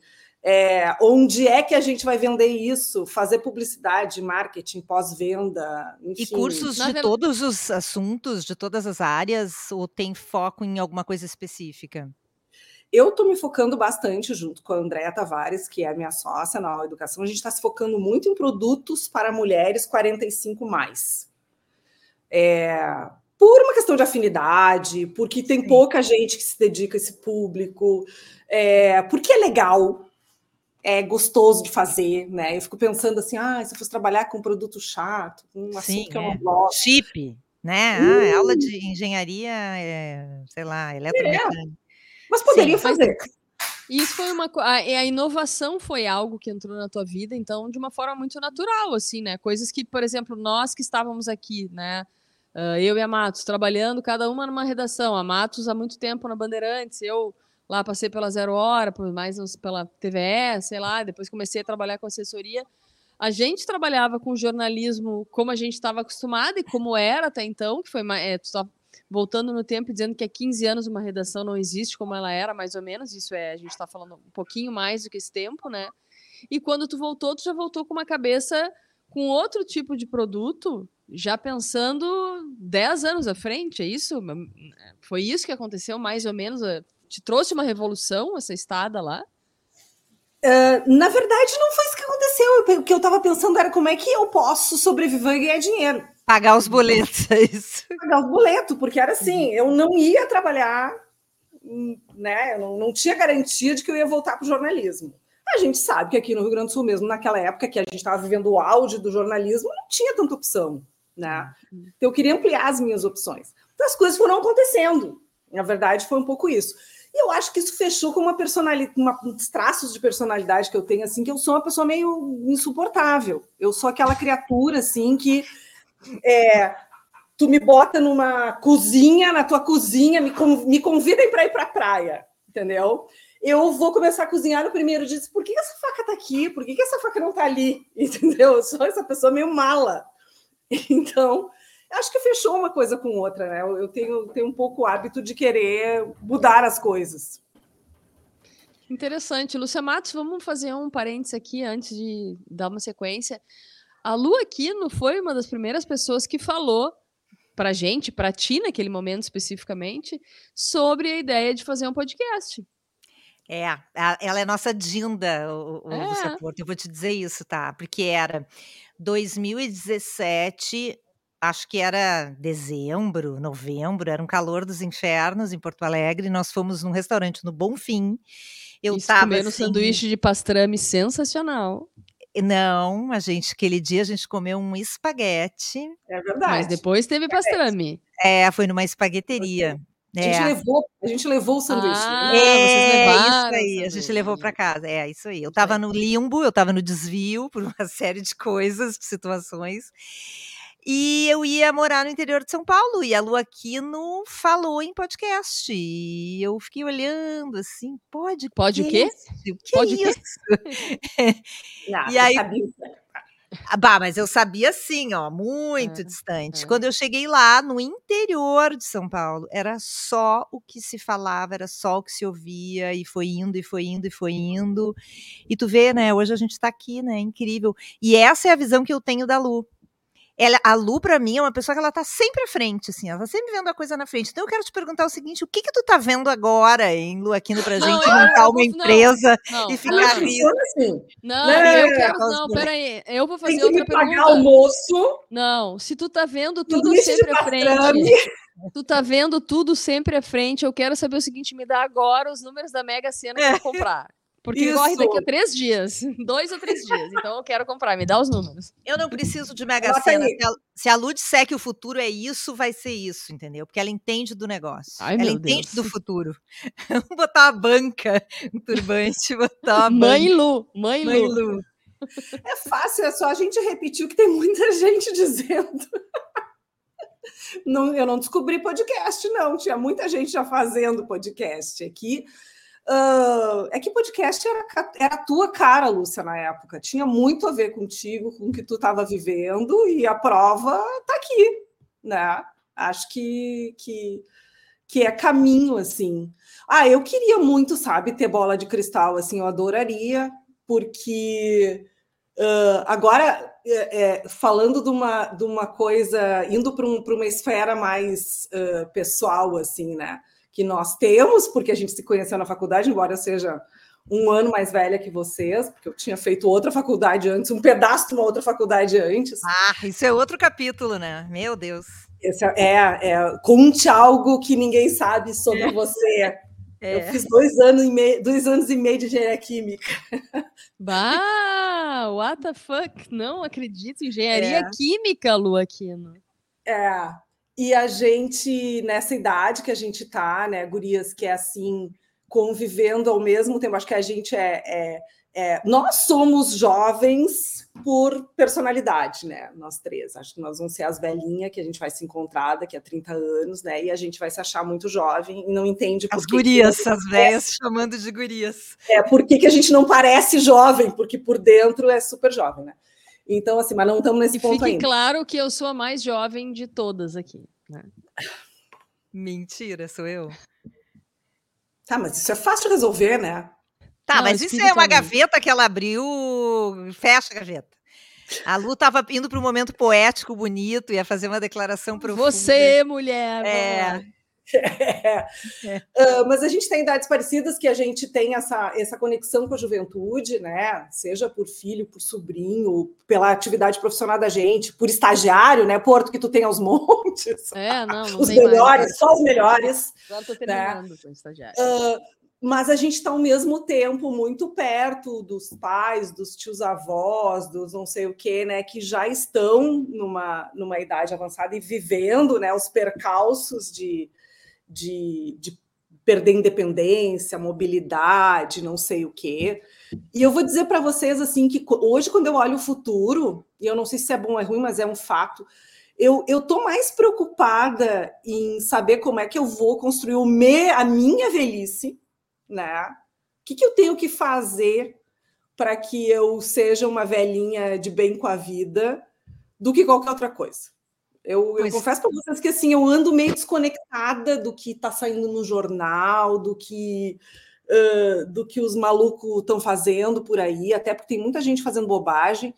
onde é que a gente vai vender isso, fazer publicidade, marketing, pós-venda, enfim. E cursos de todos os assuntos, de todas as áreas, ou tem foco em alguma coisa específica? Eu estou me focando bastante, junto com a Andréa Tavares, que é minha sócia na Educação, a gente está se focando muito em produtos para mulheres 45+. Por uma questão de afinidade, porque tem pouca gente que se dedica a esse público, porque é legal, é gostoso de fazer, né? Eu fico pensando assim, se eu fosse trabalhar com um produto chato, um assunto que eu não gosto. Chip, né? Aula de engenharia, sei lá, eletromecânica. Mas poderia fazer. Isso foi a inovação foi algo que entrou na tua vida, então, de uma forma muito natural, assim, né? Coisas que, por exemplo, nós que estávamos aqui, né? Eu e a Matos, trabalhando, cada uma numa redação. A Matos há muito tempo na Bandeirantes, eu lá passei pela Zero Hora, mais pela TVE, sei lá, depois comecei a trabalhar com assessoria. A gente trabalhava com jornalismo como a gente estava acostumada e como era até então, que foi só voltando no tempo e dizendo que há 15 anos uma redação não existe como ela era, mais ou menos, isso a gente está falando um pouquinho mais do que esse tempo, né? E quando tu já voltou com uma cabeça com outro tipo de produto, já pensando 10 anos à frente, é isso? Foi isso que aconteceu, mais ou menos? Te trouxe uma revolução, essa estada lá? Na verdade, não foi isso que aconteceu. O que eu estava pensando era como é que eu posso sobreviver e ganhar dinheiro. Pagar os boletos, é isso. Pagar os boletos, porque era assim, eu não ia trabalhar, né? Eu não tinha garantia de que eu ia voltar para o jornalismo. A gente sabe que aqui no Rio Grande do Sul, mesmo naquela época que a gente estava vivendo o auge do jornalismo, não tinha tanta opção, né? Então, eu queria ampliar as minhas opções. Então, as coisas foram acontecendo. Na verdade, foi um pouco isso. E eu acho que isso fechou com uma uns traços de personalidade que eu tenho, assim, que eu sou uma pessoa meio insuportável. Eu sou aquela criatura, assim, que... tu me bota numa cozinha, na tua cozinha, me convidem para ir para a praia, entendeu? Eu vou começar a cozinhar no primeiro dia, por que essa faca está aqui? Por que essa faca não está ali? Entendeu? Eu sou essa pessoa meio mala. Então, acho que fechou uma coisa com outra, né? Eu tenho um pouco o hábito de querer mudar as coisas. Interessante. Lúcia Matos, vamos fazer um parênteses aqui antes de dar uma sequência. A Lu Aquino foi uma das primeiras pessoas que falou para a gente, para ti naquele momento especificamente, sobre a ideia de fazer um podcast. É, ela é nossa Dinda, Lúcia Porto, eu vou te dizer isso, tá? Porque era 2017, acho que era dezembro, novembro, era um calor dos infernos em Porto Alegre, nós fomos num restaurante no Bonfim, eu estava comendo assim, um sanduíche de pastrame sensacional. Não, aquele dia a gente comeu um espaguete. É verdade. Mas depois teve pastrame. É, foi numa espagueteria. A gente levou o sanduíche. Isso aí, a gente levou para casa. É, isso aí. Eu estava no limbo, eu estava no desvio por uma série de coisas, de situações. E eu ia morar no interior de São Paulo, e a Lu Aquino falou em podcast. E eu fiquei olhando assim, pode o quê? Pode isso? Não, e aí, sabia. Bah, mas eu sabia assim, ó, muito distante. Quando eu cheguei lá, no interior de São Paulo, era só o que se falava, era só o que se ouvia, e foi indo, e foi indo, e foi indo. E tu vê, né, hoje a gente tá aqui, né, incrível. E essa é a visão que eu tenho da Lu. A Lu, para mim, é uma pessoa que ela tá sempre à frente, assim, ela tá sempre vendo a coisa na frente. Então eu quero te perguntar o seguinte, o que tu tá vendo agora, hein, Lu, aqui no Brasil, montar uma empresa e ficar rindo? Peraí, eu vou fazer outra pergunta. Tem que me pagar almoço. Não, se tu tá vendo tudo sempre à frente, eu quero saber o seguinte, me dá agora os números da Mega Sena que eu vou comprar. Porque corre daqui a 3 dias, 2 ou 3 dias. Então eu quero comprar, me dá os números. Eu não preciso de Mega Sena. Se a Lu disser que o futuro é isso, vai ser isso, entendeu? Porque ela entende do negócio. Ai, ela entende do futuro. Vamos botar uma banca, um turbante, botar uma Mãe Lu. É fácil, é só a gente repetir o que tem muita gente dizendo. Não, eu não descobri podcast, não. Tinha muita gente já fazendo podcast aqui. É que podcast era a tua cara, Lúcia, na época. Tinha muito a ver contigo, com o que tu estava vivendo, e a prova está aqui, né? Acho que é caminho, assim. Ah, eu queria muito, sabe, ter bola de cristal, assim, eu adoraria, porque agora, falando de uma coisa, indo para uma esfera mais pessoal, assim, né? Que nós temos, porque a gente se conheceu na faculdade, embora eu seja um ano mais velha que vocês, porque eu tinha feito outra faculdade antes, um pedaço de uma outra faculdade antes. Ah, isso é outro capítulo, né? Meu Deus. Conte algo que ninguém sabe sobre você. É. Eu fiz 2 anos e meio de engenharia química. Bah, what the fuck? Não acredito, engenharia química, Lu Aquino. E a gente, nessa idade que a gente tá, né, gurias, que é assim, convivendo ao mesmo tempo, acho que a gente nós somos jovens por personalidade, né, nós três, acho que nós vamos ser as velhinhas que a gente vai se encontrar daqui a 30 anos, né, e a gente vai se achar muito jovem e não entende por que... As gurias, que as velhas chamando de gurias. Por que a gente não parece jovem, porque por dentro é super jovem, né. Então, assim, mas não estamos nesse ponto ainda. E fique claro que eu sou a mais jovem de todas aqui. Né? Mentira, sou eu. Tá, mas isso é fácil de resolver, né? Tá, não, mas isso é uma gaveta que ela abriu, fecha a gaveta. A Lu estava indo para um momento poético, bonito, ia fazer uma declaração profunda. Você, mulher! Mas a gente tem idades parecidas, que a gente tem essa conexão com a juventude, né? Seja por filho, por sobrinho, pela atividade profissional da gente, por estagiário, né? Porto, que tu tem aos montes. Não os melhores, mais. Só os melhores. Já estou terminando, né? Com estagiário. Mas a gente está ao mesmo tempo muito perto dos pais, dos tios-avós, dos não sei o quê, né, que já estão numa idade avançada e vivendo, né, os percalços de perder independência, mobilidade, não sei o quê. E eu vou dizer para vocês assim que hoje, quando eu olho o futuro, e eu não sei se é bom ou é ruim, mas é um fato, eu estou mais preocupada em saber como é que eu vou construir a minha velhice, né? O que eu tenho que fazer para que eu seja uma velhinha de bem com a vida do que qualquer outra coisa. Eu confesso para vocês que assim, eu ando meio desconectada do que está saindo no jornal, do que os malucos estão fazendo por aí, até porque tem muita gente fazendo bobagem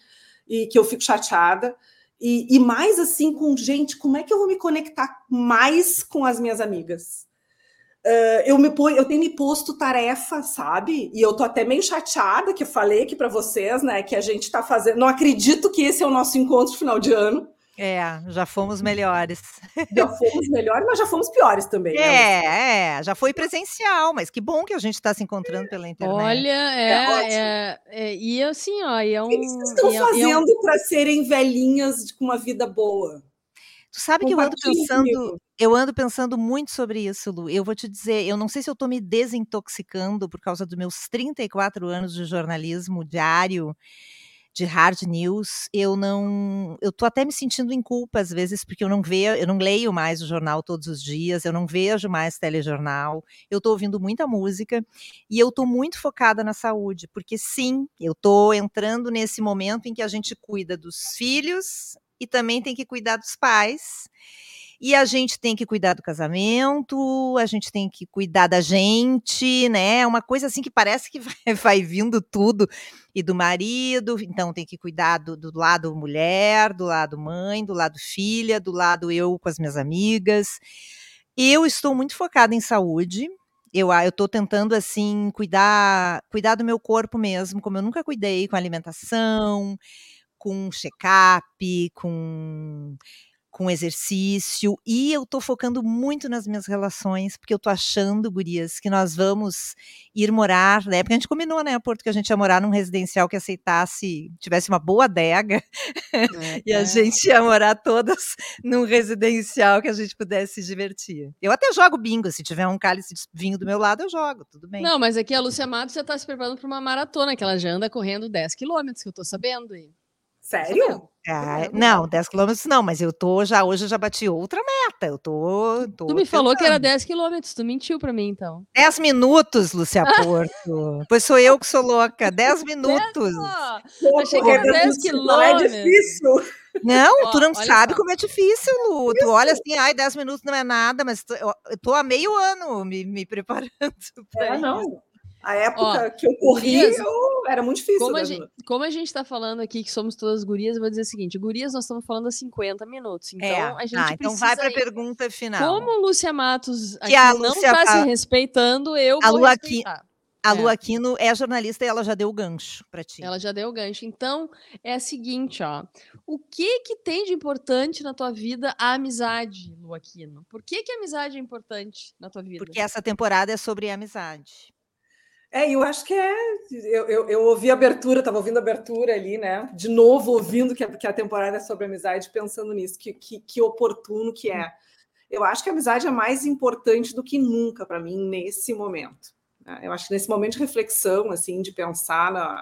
e que eu fico chateada. E mais assim, com gente, como é que eu vou me conectar mais com as minhas amigas? Eu tenho me posto tarefa, sabe? E eu tô até meio chateada, que eu falei aqui para vocês, né? Que a gente tá fazendo... Não acredito que esse é o nosso encontro de final de ano. É, já fomos melhores. Já fomos melhores, mas já fomos piores também. Já foi presencial, mas que bom que a gente está se encontrando pela internet. Olha, e assim, ó... O que vocês estão fazendo para serem velhinhas com uma vida boa? Tu sabe que eu ando pensando muito sobre isso, Lu. Eu vou te dizer, eu não sei se eu estou me desintoxicando por causa dos meus 34 anos de jornalismo diário, de hard news. Eu estou até me sentindo em culpa às vezes, porque eu não leio mais o jornal todos os dias, eu não vejo mais telejornal, eu estou ouvindo muita música e eu estou muito focada na saúde, porque sim, eu estou entrando nesse momento em que a gente cuida dos filhos e também tem que cuidar dos pais. E a gente tem que cuidar do casamento, a gente tem que cuidar da gente, né? Uma coisa assim que parece que vai vindo tudo. E do marido, então tem que cuidar do lado mulher, do lado mãe, do lado filha, do lado eu com as minhas amigas. Eu estou muito focada em saúde. Eu estou tentando, assim, cuidar do meu corpo mesmo, como eu nunca cuidei, com alimentação, com check-up, com exercício, e eu tô focando muito nas minhas relações, porque eu tô achando, gurias, que nós vamos ir morar, né, porque a gente combinou, né, Porto, que a gente ia morar num residencial que aceitasse, tivesse uma boa adega, e a gente ia morar todas num residencial que a gente pudesse se divertir. Eu até jogo bingo, se tiver um cálice de vinho do meu lado, eu jogo, tudo bem. Não, mas aqui a Lúcia Matos já tá se preparando para uma maratona, que ela já anda correndo 10 quilômetros, que eu tô sabendo, e... Sério? Ah, não, 10 quilômetros não, mas hoje eu já bati outra meta, tu me falou que era 10 quilômetros, tu mentiu pra mim, então. 10 minutos, Lúcia Porto, pois sou eu que sou louca, 10 minutos. Eu achei que era 10 quilômetros. É difícil. Não, tu não sabe só como é difícil, Lu, tu olha assim, 10 minutos não é nada, mas eu tô há meio ano me preparando pra isso. Não. A época que eu corri, era muito difícil. Como a gente está falando aqui, que somos todas gurias, eu vou dizer o seguinte, gurias, nós estamos falando há 50 minutos. Então, a gente precisa... Então vai para a pergunta final. Como Lúcia Matos aqui não está se respeitando, eu vou respeitar. A Lu Aquino é jornalista e ela já deu o gancho para ti. Ela já deu o gancho. Então, é a seguinte, o que tem de importante na tua vida a amizade, Lu Aquino? Por que a amizade é importante na tua vida? Porque essa temporada é sobre a amizade. Eu acho que é. Eu ouvi a abertura, estava ouvindo a abertura ali, né? De novo, ouvindo que a temporada é sobre amizade, pensando nisso, que oportuno que é. Eu acho que a amizade é mais importante do que nunca para mim nesse momento. Eu acho que nesse momento de reflexão, assim, de pensar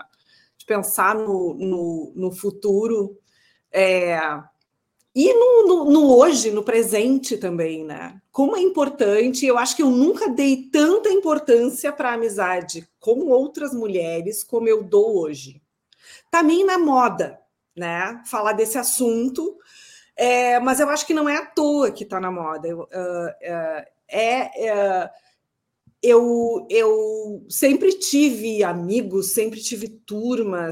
no futuro e no hoje, no presente também, né? Como é importante, eu acho que eu nunca dei tanta importância para a amizade com outras mulheres como eu dou hoje. Tá meio na moda, né? Falar desse assunto, mas eu acho que não é à toa que tá na moda. Eu sempre tive amigos, sempre tive turma,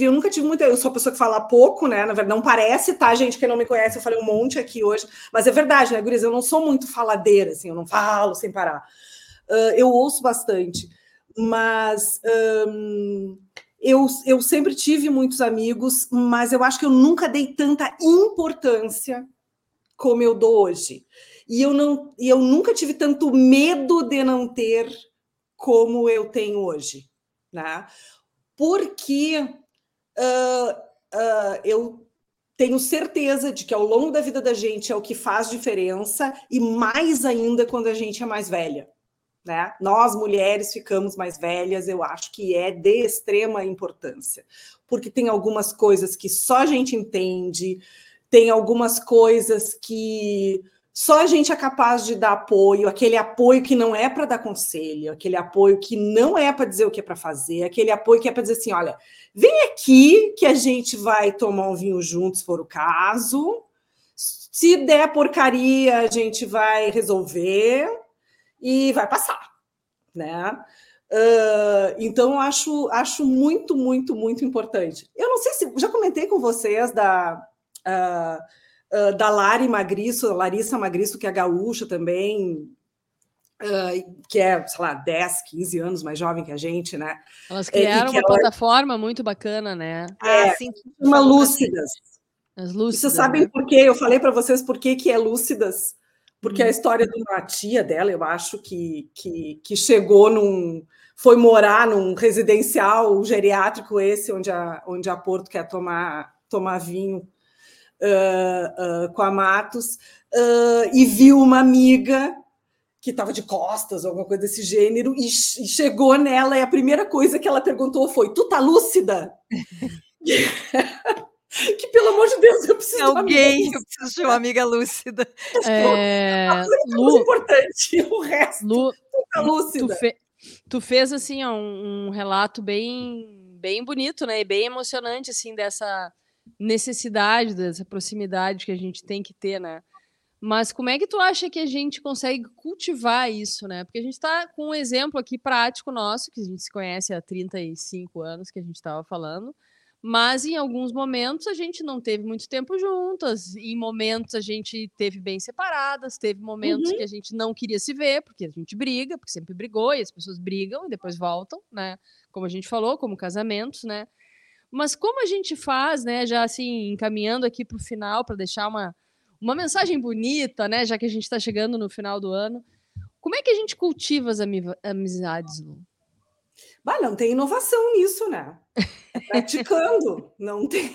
eu nunca tive muita, eu sou uma pessoa que fala pouco, né, na verdade, não parece, tá, gente, quem não me conhece, eu falei um monte aqui hoje, mas é verdade, né, gurias, eu não sou muito faladeira, assim, eu não falo sem parar, eu ouço bastante, mas eu sempre tive muitos amigos, mas eu acho que eu nunca dei tanta importância como eu dou hoje. E eu nunca tive tanto medo de não ter como eu tenho hoje, né? Porque eu tenho certeza de que ao longo da vida da gente é o que faz diferença, e mais ainda quando a gente é mais velha, né? Nós, mulheres, ficamos mais velhas, eu acho que é de extrema importância, porque tem algumas coisas que só a gente entende, tem algumas coisas que... Só a gente é capaz de dar apoio, aquele apoio que não é para dar conselho, aquele apoio que não é para dizer o que é para fazer, aquele apoio que é para dizer assim, olha, vem aqui que a gente vai tomar um vinho juntos, se for o caso, Se der porcaria, a gente vai resolver e vai passar, né? Então, acho muito, muito, muito importante. Eu não sei se... Já comentei com vocês da Larissa Magriço, que é gaúcha também, que é, sei lá, 10, 15 anos mais jovem que a gente, né? Elas criaram uma plataforma muito bacana, né? Assim, uma Lúcidas. As Lúcidas. Vocês sabem, né, por quê? Eu falei para vocês por quê que é Lúcidas. Porque a história de uma tia dela, eu acho, que chegou foi morar num residencial geriátrico esse, onde a Porto quer tomar vinho com a Matos, e viu uma amiga que estava de costas, alguma coisa desse gênero, e chegou nela, e a primeira coisa que ela perguntou foi: "Tu tá lúcida?" Que, pelo amor de Deus, eu preciso de uma amiga lúcida. A coisa é importante, o resto. Lu, tá lúcida. Tu fez assim, ó, um relato bem, bem bonito, né? E bem emocionante, assim, dessa necessidade, dessa proximidade que a gente tem que ter, né? Mas como é que tu acha que a gente consegue cultivar isso, né? Porque a gente está com um exemplo aqui prático nosso, que a gente se conhece há 35 anos, que a gente estava falando. Mas em alguns momentos a gente não teve muito tempo juntas, em momentos a gente teve bem separadas, teve momentos que a gente não queria se ver, porque a gente briga, porque sempre brigou, e as pessoas brigam e depois voltam, né? Como a gente falou, como casamentos, né? Mas como a gente faz, né? Já assim, encaminhando aqui para o final, para deixar uma mensagem bonita, né? Já que a gente está chegando no final do ano, como é que a gente cultiva as amizades, Lu? Bah, não tem inovação nisso, né? É praticando, não tem...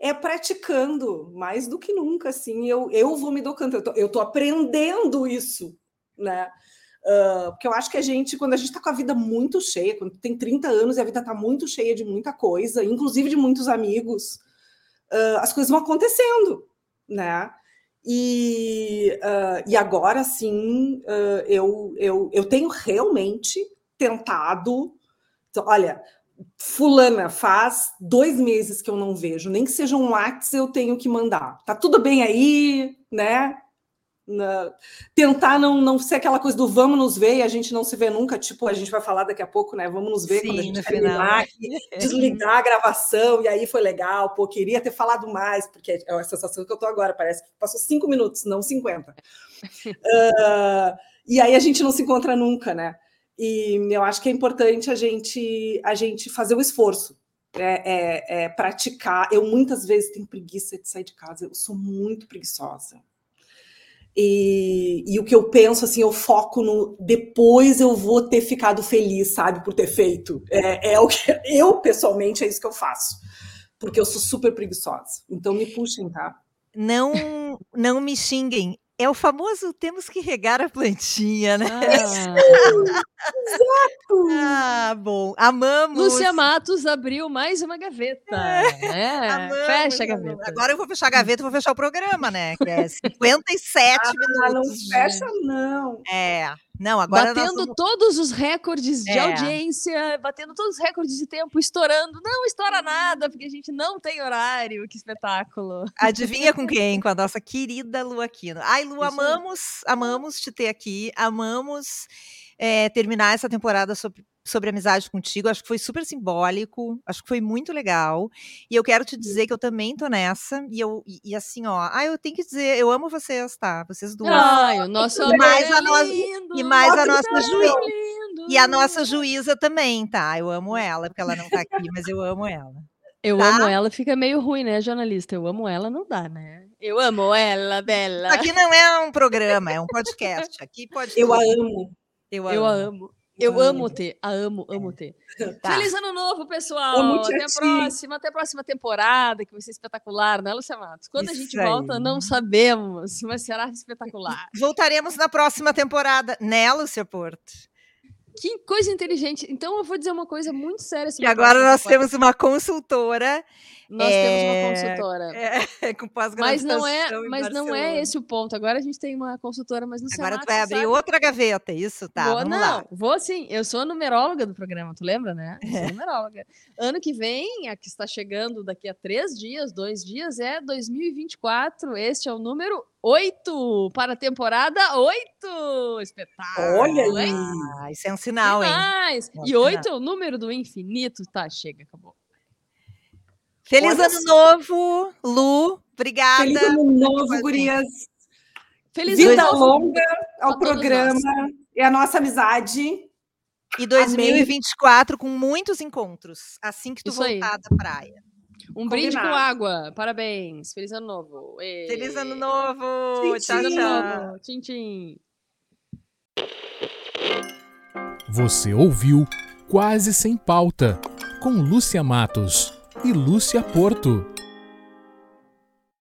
É praticando, mais do que nunca, assim. Eu vou me educando, eu tô aprendendo isso, né? Porque eu acho que a gente, quando a gente tá com a vida muito cheia, quando tem 30 anos e a vida tá muito cheia de muita coisa, inclusive de muitos amigos, as coisas vão acontecendo, né? E agora, sim, eu tenho realmente... tentado, olha, fulana, faz 2 meses que eu não vejo, nem que seja um WhatsApp eu tenho que mandar, tá tudo bem aí, né? Tentar não ser aquela coisa do vamos nos ver e a gente não se vê nunca, tipo, a gente vai falar daqui a pouco, né? Vamos nos ver. Sim, quando a gente terminar, desligar a gravação, e aí foi legal, pô, queria ter falado mais, porque é a sensação que eu tô agora, parece que passou 5 minutos, não 50. E aí a gente não se encontra nunca, né? E eu acho que é importante a gente fazer o esforço, praticar. Eu muitas vezes tenho preguiça de sair de casa, eu sou muito preguiçosa. E o que eu penso, assim, eu foco no depois eu vou ter ficado feliz, sabe, por ter feito. É o que eu, pessoalmente, é isso que eu faço, porque eu sou super preguiçosa. Então me puxem, tá? Não me xinguem. É o famoso temos que regar a plantinha, né? Exato! Bom, amamos. Lúcia Matos abriu mais uma gaveta. Fecha a gaveta. Agora eu vou fechar a gaveta, vou fechar o programa, né? Que é 57 minutos. Não fecha, não. Não, agora batendo todos os recordes de audiência, batendo todos os recordes de tempo, estourando. Não estoura nada, porque a gente não tem horário. Que espetáculo. Adivinha com quem? Com a nossa querida Lu Aquino. Ai, Lu, amamos te ter aqui, amamos terminar essa temporada sobre amizade contigo. Acho que foi super simbólico, acho que foi muito legal, e eu quero te dizer que eu também tô nessa, e assim, ó, eu tenho que dizer, eu amo vocês, tá? Vocês duas. O nosso amor é lindo, e mais a nossa juíza, e a nossa juíza também, tá? Eu amo ela, porque ela não tá aqui, mas eu amo ela. Eu amo ela, fica meio ruim, né, jornalista? Eu amo ela, não dá, né? Eu amo ela, Bela. Aqui não é um programa, é um podcast. Aqui pode. Eu a amo. Eu a amo. Eu amo ter, amo ter. Tá. Feliz ano novo, pessoal. Até a próxima temporada, que vai ser espetacular, né, Lúcia Matos? Quando a gente volta, não sabemos, mas será espetacular. Voltaremos na próxima temporada, né, Lúcia Porto? Que coisa inteligente. Então, eu vou dizer uma coisa muito séria. E agora nós temos uma consultora Nós temos uma consultora. Com pós-graduação. Mas não é esse o ponto. Agora a gente tem uma consultora, mas não sei. Agora tu vai abrir outra gaveta, isso, tá? Vou sim. Eu sou numeróloga do programa, tu lembra, né? Eu sou numeróloga. Ano que vem, a que está chegando daqui a 2 dias, é 2024. Este é o número 8 para a temporada 8. Espetáculo. Olha aí. Isso é um sinal, hein? E 8 é o número do infinito. Tá, chega, acabou. Feliz ano novo, Lu. Obrigada. Feliz ano novo, gurias. Feliz vida longa ao programa e à nossa amizade. E 2024 com muitos encontros, assim que tu voltar da praia. Um brinde com água. Parabéns. Feliz ano novo. Feliz ano novo. Tchau, tchau. Tchim, tchim. Você ouviu Quase Sem Pauta, com Lúcia Matos e Lúcia Porto.